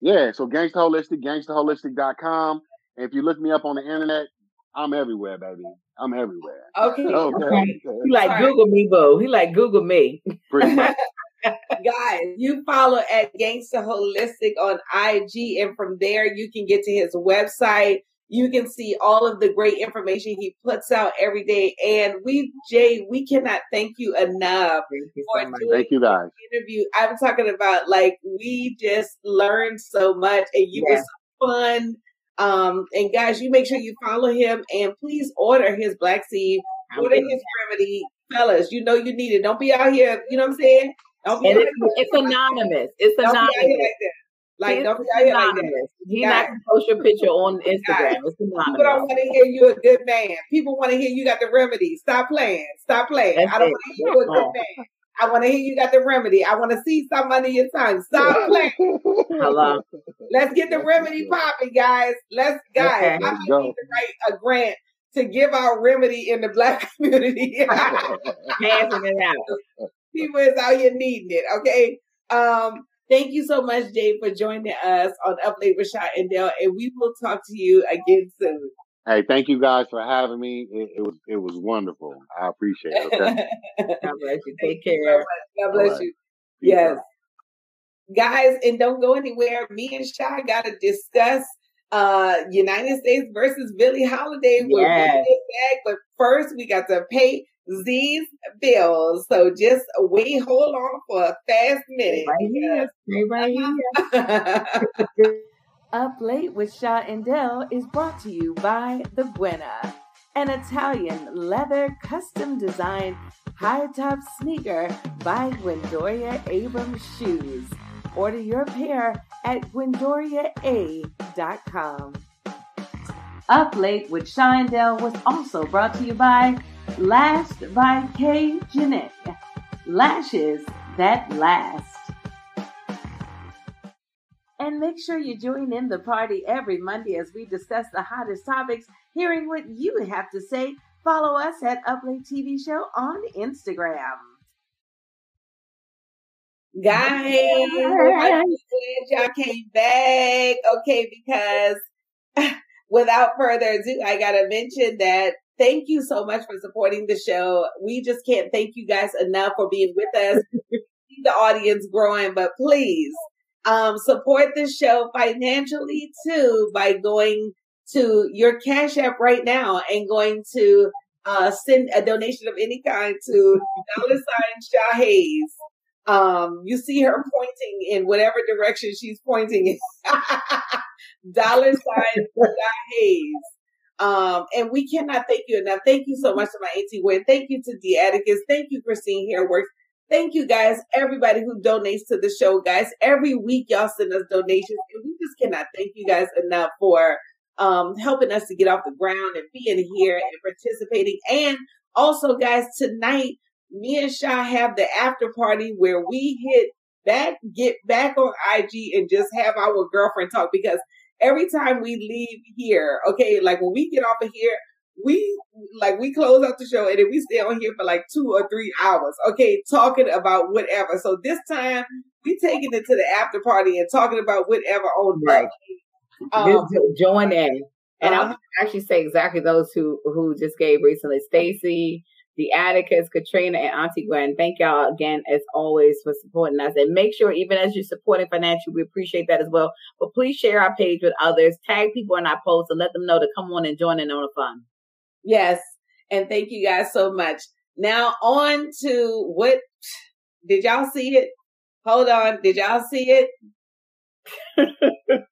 yeah, so Gangsta Holistic, gangsta holistic dot com. If you look me up on the internet, I'm everywhere, baby. I'm everywhere. Okay. okay. okay. He like All Google right. me, boo. He like Google me. Pretty much. Guys, you follow at Gangsta Holistic on I G, and from there you can get to his website. You can see all of the great information he puts out every day. And we, Jay, we cannot thank you enough thank you for so doing thank you guys. This interview. I'm talking about like we just learned so much, and you yeah. were so fun. Um, and guys, you make sure you follow him, and please order his black seed, order his remedy. Fellas, you know you need it. Don't be out here, you know what I'm saying? Don't be and out it's, here. It's anonymous. It's don't anonymous. Be out here like that. Like, it's don't be out here anonymous. Like that. He not gonna post your picture on Instagram. It's anonymous. People don't want to hear you a good man. People want to hear you got the remedy. Stop playing. Stop playing. That's I don't want to hear you a good man. I want to hear you got the remedy. I want to see something under your tongue. Stop playing. Hello. Let's get the remedy popping, guys. Let's, guys. Okay, I need to write a grant to give our remedy in the Black community. Passing it out. People is out here needing it. Okay. Um. Thank you so much, Jay, for joining us on Up Late with Shot and Dale, and we will talk to you again soon. Hey, thank you guys for having me. It, it was it was wonderful. I appreciate it. Okay? God bless you. Take care. God bless right. you. Peace yes. Out. Guys, and don't go anywhere. Me and Shy got to discuss uh, United States versus Billie Holiday. We'll yes. get back. But first, we got to pay these bills. So just we hold on for a fast minute. Stay right here. Stay right here. Up Late with Sha and Dell is brought to you by The Buena, an Italian leather custom designed high top sneaker by Gwendoria Abrams Shoes. Order your pair at Gwendoria A dot com. Up Late with Sha and Dell was also brought to you by Last by K. Janick. Lashes that last. And make sure you join in the party every Monday as we discuss the hottest topics, hearing what you have to say. Follow us at Up Late T V Show on Instagram. Guys, I'm glad y'all came back. Okay, because without further ado, I got to mention that thank you so much for supporting the show. We just can't thank you guys enough for being with us. The audience growing, but please. Um, support the show financially too by going to your Cash App right now and going to uh, send a donation of any kind to dollar sign Sha Hayes. Um, you see her pointing in whatever direction she's pointing in. Dollar sign Sha Hayes. Um, and we cannot thank you enough. Thank you so much to my Auntie Wynn. Thank you to D. Atticus. Thank you, Christine Hairworks. Thank you guys, everybody who donates to the show, guys. Every week y'all send us donations and we just cannot thank you guys enough for um, helping us to get off the ground and being here and participating. And also guys, tonight, me and Sha have the after party where we hit back, get back on I G and just have our girlfriend talk, because every time we leave here, okay, like when we get off of here, We like we close out the show and then we stay on here for like two or three hours, okay, talking about whatever. So this time we taking it to the after party and talking about whatever on right. Um, join in, and uh-huh. I would actually say exactly those who who just gave recently: Stacy, the Atticus, Katrina, and Auntie Gwen. Thank y'all again as always for supporting us, and make sure even as you're supporting financially, we appreciate that as well. But please share our page with others, tag people in our posts, and let them know to come on and join in on the fun. Yes. And thank you guys so much. Now on to what did y'all see it? Hold on. Did y'all see it?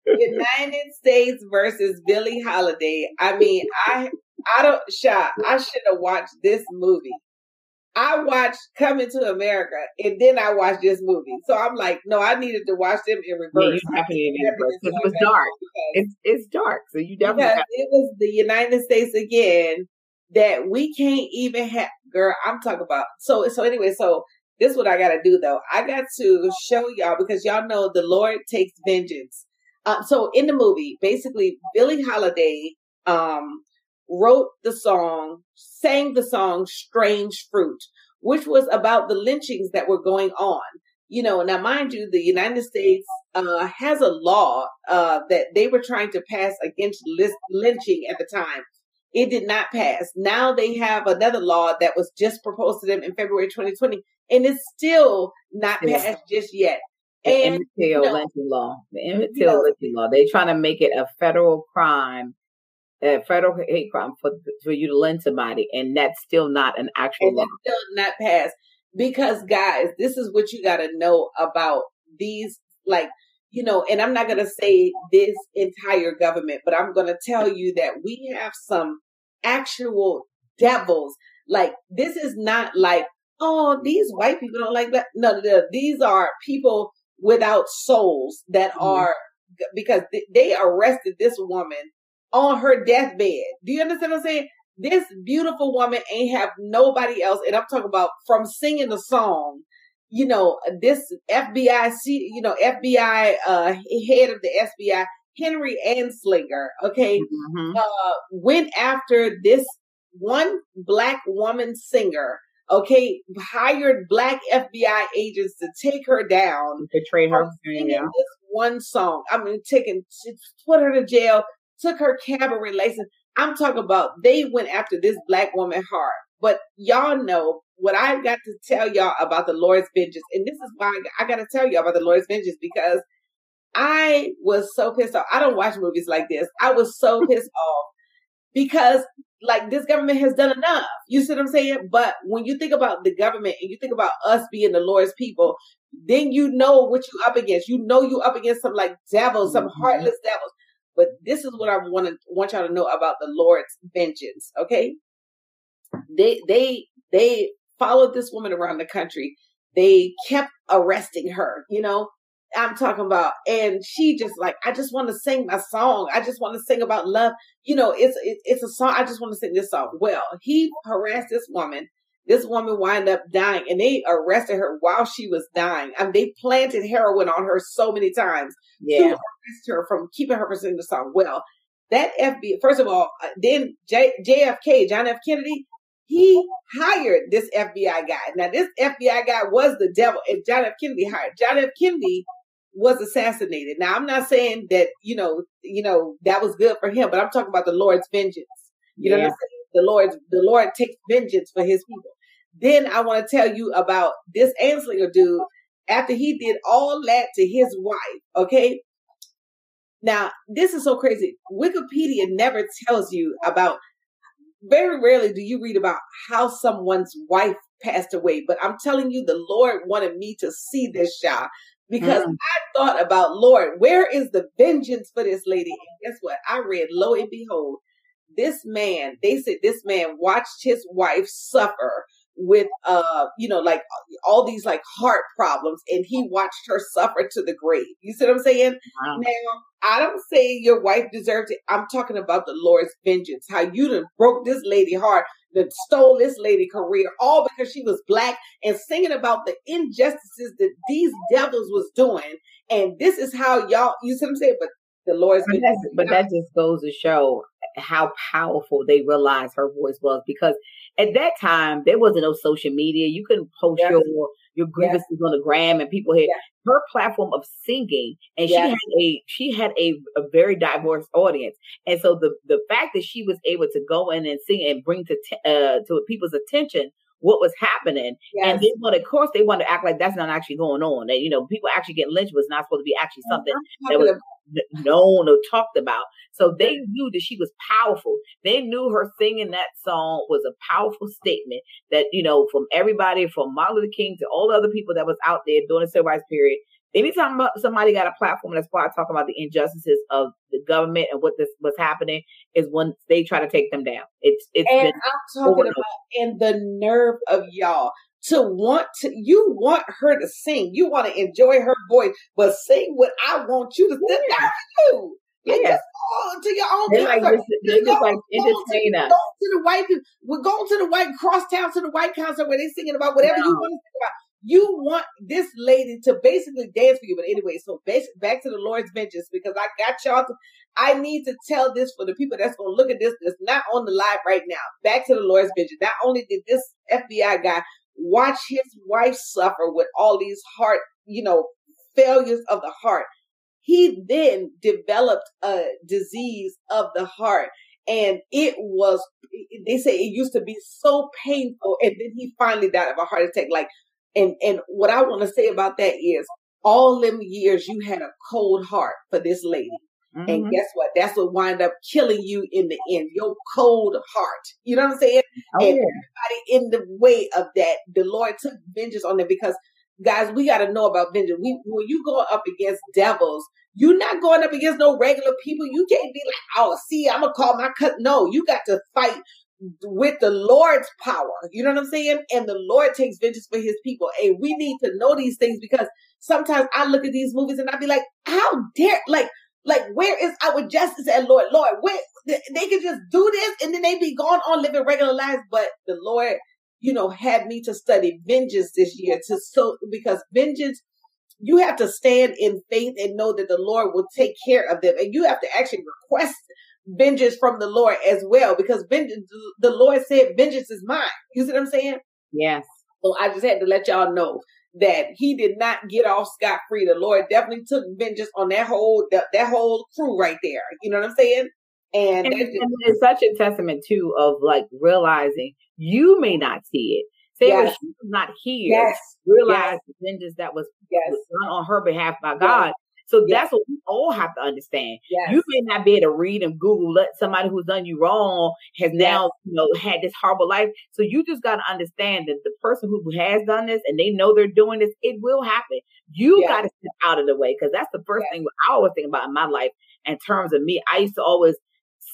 United States versus Billie Holiday. I mean, I, I don't, Sha, I should have watched this movie. I watched Coming to America and then I watched this movie. So I'm like, no, I needed to watch them in reverse. Yeah, definitely in reverse. It was dark. It's it's dark. So you definitely because have- it was the United States again that we can't even have, girl, I'm talking about. So so anyway, so this is what I gotta do though. I got to show y'all because y'all know the Lord takes vengeance. Uh, so in the movie, basically Billie Holiday um wrote the song, sang the song Strange Fruit, which was about the lynchings that were going on. You know, now mind you, the United States uh, has a law uh, that they were trying to pass against lynching at the time. It did not pass. Now they have another law that was just proposed to them in February twenty twenty, and it's still not passed yeah. just yet. The Emmett Till lynching law. The Emmett Till lynching law. They're trying to make it a federal crime. Uh, federal hate crime for, for you to lend somebody, and that's still not an actual law. Still not passed because, guys, this is what you got to know about these. Like, you know, and I'm not going to say this entire government, but I'm going to tell you that we have some actual devils. Like, this is not like, oh, these white people don't like that. No, no, no. These are people without souls that mm-hmm. are because th- they arrested this woman on her deathbed. Do you understand what I'm saying? This beautiful woman ain't have nobody else. And I'm talking about from singing the song, you know, this F B I, you know, F B I, uh, head of the F B I, Henry Anslinger, okay, mm-hmm. uh, went after this one black woman singer, okay, hired black F B I agents to take her down. To train her. Yeah. This one song. I mean, taking, put her to jail. Took her cabaret license. I'm talking about they went after this black woman hard. But y'all know what I've got to tell y'all about the Lord's vengeance. And this is why I got to tell y'all about the Lord's vengeance, because I was so pissed off. I don't watch movies like this. I was so pissed off because like this government has done enough. You see what I'm saying? But when you think about the government and you think about us being the Lord's people, then you know what you up against. You know you up against some like devils, some mm-hmm. heartless devils. But this is what I want to want y'all to know about the Lord's vengeance. Okay, they they they followed this woman around the country. They kept arresting her. You know, I'm talking about, and she just like, I just want to sing my song. I just want to sing about love. You know, it's it, it's a song. I just want to sing this song. Well, he harassed this woman. This woman wound up dying, and they arrested her while she was dying. I mean, they planted heroin on her so many times yeah. to arrest her from keeping her from singing the song. Well, that F B I, first of all, then J, JFK, John F. Kennedy, he hired this F B I guy. Now, this F B I guy was the devil, and John F. Kennedy hired. John F. Kennedy was assassinated. Now, I'm not saying that, you know, you know that was good for him, but I'm talking about the Lord's vengeance. You yeah. know what I'm saying? The Lord, the Lord takes vengeance for his people. Then I want to tell you about this Anslinger dude after he did all that to his wife. Okay. Now, this is so crazy. Wikipedia never tells you about, very rarely do you read about how someone's wife passed away. But I'm telling you, the Lord wanted me to see this, y'all, because mm. I thought about, Lord, where is the vengeance for this lady? And guess what? I read, lo and behold, this man, they said this man watched his wife suffer with, uh, you know, like all these like heart problems, and he watched her suffer to the grave. You see what I'm saying? Wow. Now, I don't say your wife deserved it. I'm talking about the Lord's vengeance, how you done broke this lady heart, that stole this lady career, all because she was black and singing about the injustices that these devils was doing. And this is how y'all, you see what I'm saying? But the Lord's but vengeance. But that just goes to show how powerful they realized her voice was, because at that time there wasn't no social media. You couldn't post yes. your your grievances yes. on the gram, and people had yes. her platform of singing, and yes. she had a she had a, a very diverse audience, and so the the fact that she was able to go in and sing and bring to t- uh, to people's attention what was happening, yes. and they want, of course, they want to act like that's not actually going on. That, you know, people actually getting lynched was not supposed to be actually something that was known or talked about. So they knew that she was powerful. They knew her singing that song was a powerful statement that, you know, from everybody, from Martin Luther King to all the other people that was out there during the civil rights period. Anytime somebody got a platform that's probably talking about the injustices of the government and what this what's happening is when they try to take them down. It's it's and I'm talking about and the nerve of y'all to want to you want her to sing, you want to enjoy her voice, but sing what I want you to sing yeah. down to you. Yes. Yeah. Oh, to your own. They're like, they're just like entertain us. Go to the white people. We're going to the white crosstown to the white concert where they're singing about whatever no. you want to sing about. You want this lady to basically dance for you. But anyway, so basic, back to the Lord's vengeance, because I got y'all to, I need to tell this for the people that's going to look at this, that's not on the live right now. Back to the Lord's vengeance. Not only did this F B I guy watch his wife suffer with all these heart, you know, failures of the heart, he then developed a disease of the heart. And it was, they say it used to be so painful. And then he finally died of a heart attack. Like, And and what I want to say about that is all them years you had a cold heart for this lady. Mm-hmm. And guess what? That's what wind up killing you in the end. Your cold heart. You know what I'm saying? Oh, and yeah. everybody in the way of that, the Lord took vengeance on them, because guys, we got to know about vengeance. We, when you go up against devils, you're not going up against no regular people. You can't be like, oh, see, I'm going to call my cousin. No, you got to fight with the Lord's power. You know what I'm saying? And the Lord takes vengeance for his people. And we need to know these things, because sometimes I look at these movies and I be like, how dare, like, like, where is our justice at, Lord? Lord, where, they can just do this and then they be gone on living regular lives. But the Lord, you know, had me to study vengeance this year to so, because vengeance, you have to stand in faith and know that the Lord will take care of them. And you have to actually request vengeance from the Lord as well, because vengeance, the Lord said, vengeance is mine. You see what I'm saying? Yes. So I just had to let y'all know that he did not get off scot-free. The Lord definitely took vengeance on that whole, that, that whole crew right there. You know what I'm saying? And, and, just, and it's such a testament too of like realizing you may not see it. Say yes. when she was not here, yes. realize yes. the vengeance that was, yes. was done on her behalf by yes. God. So yes. that's what we all have to understand. Yes. You may not be able to read and Google let somebody who's done you wrong has yes. now, you know, had this horrible life. So you just got to understand that the person who has done this and they know they're doing this, it will happen. You yes. got to step out of the way, because that's the first yes. thing I always think about in my life in terms of me. I used to always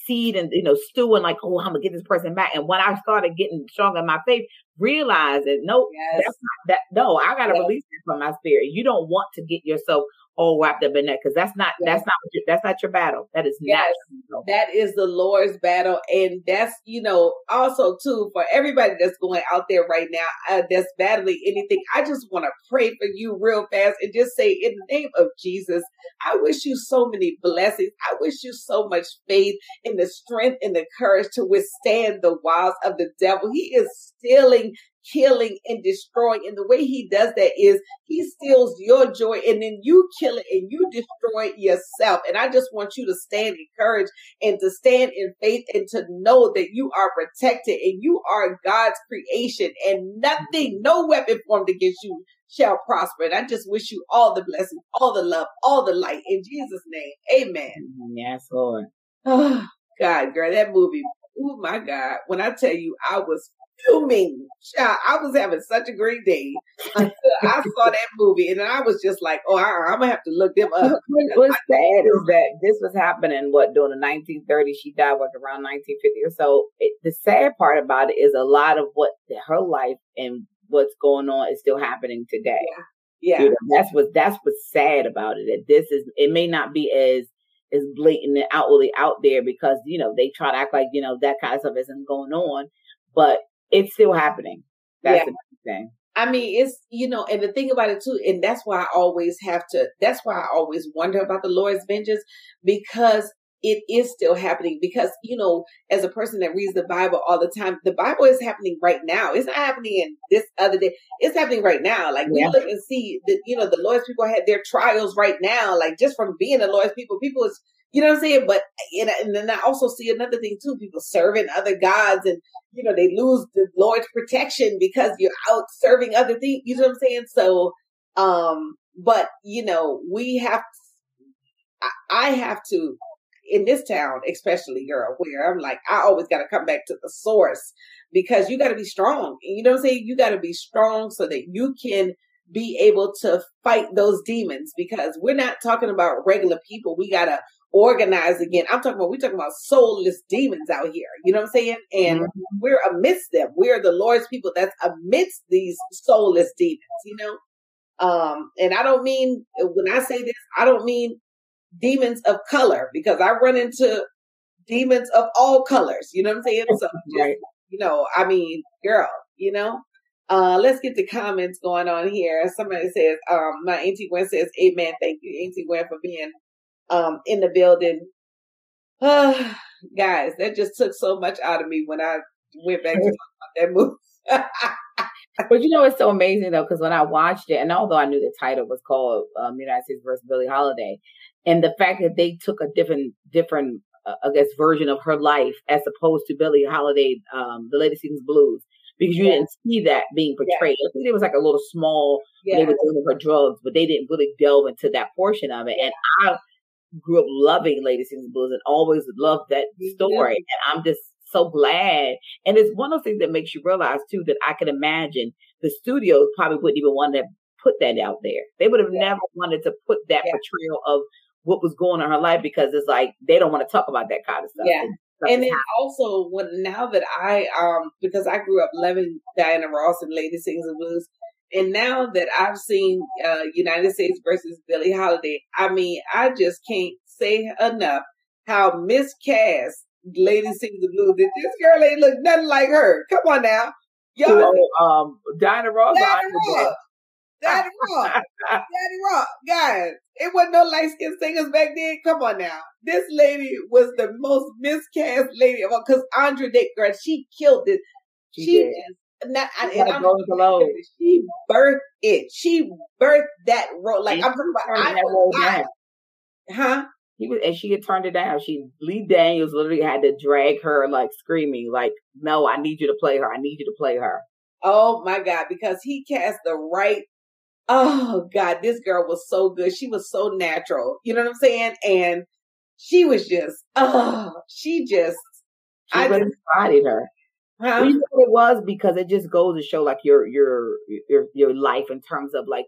seed and, you know, stew and like, oh, I'm going to get this person back. And when I started getting stronger in my faith, realize that, no, yes. that's not that. No, I got to yes. release it from my spirit. You don't want to get yourself all wrapped up in that, because that's not yes. that's not your, that's not your battle. That is yes. not your battle. That is the Lord's battle, and that's, you know, also too for everybody that's going out there right now uh, that's battling anything. I just want to pray for you real fast and just say, in the name of Jesus, I wish you so many blessings. I wish you so much faith and the strength and the courage to withstand the wiles of the devil. He is stealing, killing, and destroying. And the way he does that is he steals your joy, and then you kill it and you destroy it yourself. And I just want you to stand in courage and to stand in faith and to know that you are protected and you are God's creation, and nothing, no weapon formed against you shall prosper. And I just wish you all the blessings, all the love, all the light, in Jesus' name. Amen. Yes, Lord. Oh, God, girl, that movie. Oh my God. When I tell you, I was fuming. Child, I was having such a great day until I saw that movie, and then I was just like, "Oh, I, I'm gonna have to look them up." What's I, sad is that this was happening what during the nineteen thirties. She died like around nineteen fifty or so. It, the sad part about it is a lot of what her life and what's going on is still happening today. Yeah, yeah. You know, that's what that's what's sad about it. That this is it may not be as as blatant and outwardly out there, because you know they try to act like you know that kind of stuff isn't going on, but it's still happening. That's the yeah. thing. I mean, it's, you know, and the thing about it too, and that's why I always have to, that's why I always wonder about the Lord's vengeance, because it is still happening. Because, you know, as a person that reads the Bible all the time, the Bible is happening right now. It's not happening in this other day. It's happening right now. Like we yeah. look and see that, you know, the Lord's people had their trials right now, like just from being the Lord's people, people is, you know what I'm saying? But, and, and then I also see another thing too, people serving other gods, and, you know, they lose the Lord's protection because you're out serving other things. You know what I'm saying? So, um, but you know, we have, to, I, I have to, in this town, especially, girl, where I'm like, I always got to come back to the source, because you got to be strong. You know what I'm saying? You got to be strong so that you can be able to fight those demons, because we're not talking about regular people. We got to organize again. I'm talking about, we're talking about soulless demons out here. You know what I'm saying? And mm-hmm. we're amidst them. We're the Lord's people that's amidst these soulless demons, you know? Um, and I don't mean, when I say this, I don't mean demons of color, because I run into demons of all colors. You know what I'm saying? So, right. just, you know, I mean, girl, you know? Uh, let's get the comments going on here. Somebody says, um, my Auntie Gwen says, amen. Thank you, Auntie Gwen, for being um, in the building. Uh, guys, that just took so much out of me when I went back to talk about that movie. But you know, it's so amazing though, because when I watched it, and although I knew the title was called um, United States versus Billie Holiday, and the fact that they took a different, different, uh, I guess, version of her life as opposed to Billie Holiday, um, the Lady Sings Blues. Because you yeah. didn't see that being portrayed. Yeah. I think it was like a little small, yeah. they were doing her drugs, but they didn't really delve into that portion of it. Yeah. And I grew up loving Lady Sings Blues and always loved that story. Yeah. And I'm just so glad. And it's one of those things that makes you realize, too, that I can imagine the studios probably wouldn't even want to put that out there. They would have yeah. never wanted to put that yeah. portrayal of what was going on in her life, because it's like they don't want to talk about that kind of stuff. Yeah. And then also, when now that I, um, because I grew up loving Diana Ross and Lady Sings and Blues, and now that I've seen uh, United States versus Billie Holiday, I mean, I just can't say enough how miscast Lady Sings and Blues did. This girl ain't look nothing like her. Come on now, y'all. So, um, Diana Ross. Diana Ross. Daddy Rock, Daddy Rock, guys, it wasn't no light-skinned singers back then. Come on now. This lady was the most miscast lady of all, because Andra Day, girl, she killed it. She, she did. Not, she, and I'm, she birthed it. She birthed that role. Like, and I'm talking about, I was I, huh? He was, and she had turned it down. She, Lee Daniels literally had to drag her, like, screaming, like, no, I need you to play her. I need you to play her. Oh, my God, because he cast the right oh God, this girl was so good. She was so natural. You know what I'm saying? And she was just, oh, she just, she I really spotted her. Huh? You know what it was, because it just goes to show like your, your, your, your life in terms of like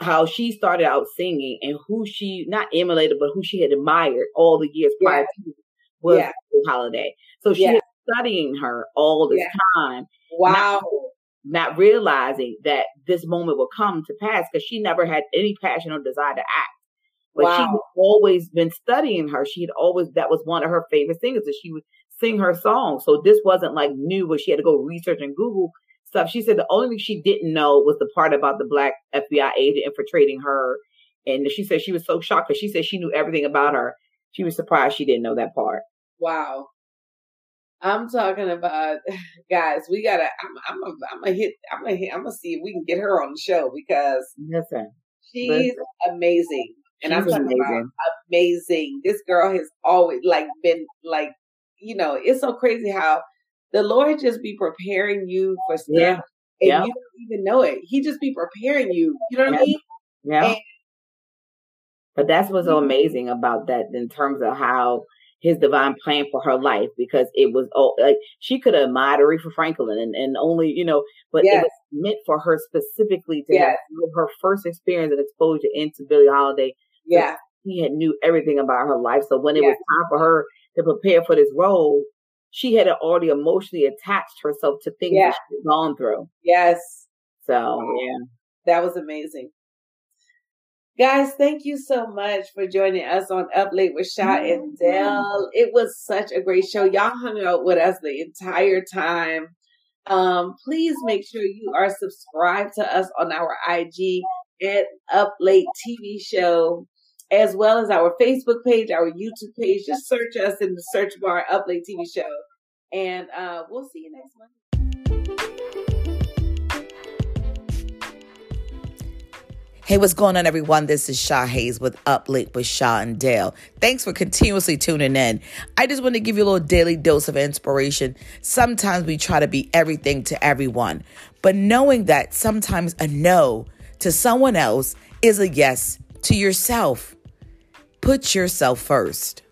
how she started out singing and who she not emulated, but who she had admired all the years yeah. prior to was yeah. Holiday. So she yeah. was studying her all this yeah. time. Wow. Not, not realizing that this moment will come to pass, because she never had any passion or desire to act. But wow. she had always been studying her. She had always, that was one of her favorite singers, that she would sing her songs. So this wasn't like new where she had to go research and Google stuff. She said the only thing she didn't know was the part about the black F B I agent infiltrating her. And she said she was so shocked because she said she knew everything about her. She was surprised she didn't know that part. Wow. I'm talking about, guys, we gotta, I'm, I'm, I'm gonna hit, I'm gonna hit, I'm gonna see if we can get her on the show, because listen, she's listen. amazing. And she's I'm talking amazing. about amazing. This girl has always like been like, you know, it's so crazy how the Lord just be preparing you for stuff yeah. and yeah. you don't even know it. He just be preparing you. You know what yeah. I mean? Yeah. And, but that's what's so amazing about that, in terms of how his divine plan for her life, because it was all, like she could have admired Aretha Franklin and, and only, you know, but yes. it was meant for her specifically to yes. have her first experience and exposure into Billie Holiday. Yeah. He had knew everything about her life. So when it yes. was time for her to prepare for this role, she had already emotionally attached herself to things yeah. that she had gone through. Yes. So, wow. yeah. That was amazing. Guys, thank you so much for joining us on Up Late with Sha and Del. It was such a great show. Y'all hung out with us the entire time. Um, please make sure you are subscribed to us on our I G at Up Late T V Show, as well as our Facebook page, our YouTube page. Just search us in the search bar, Up Late T V Show. And uh, we'll see you next Monday. Hey, what's going on, everyone? This is Sha Hayes with Up Late with Sha and Dale. Thanks for continuously tuning in. I just want to give you a little daily dose of inspiration. Sometimes we try to be everything to everyone, but knowing that sometimes a no to someone else is a yes to yourself. Put yourself first.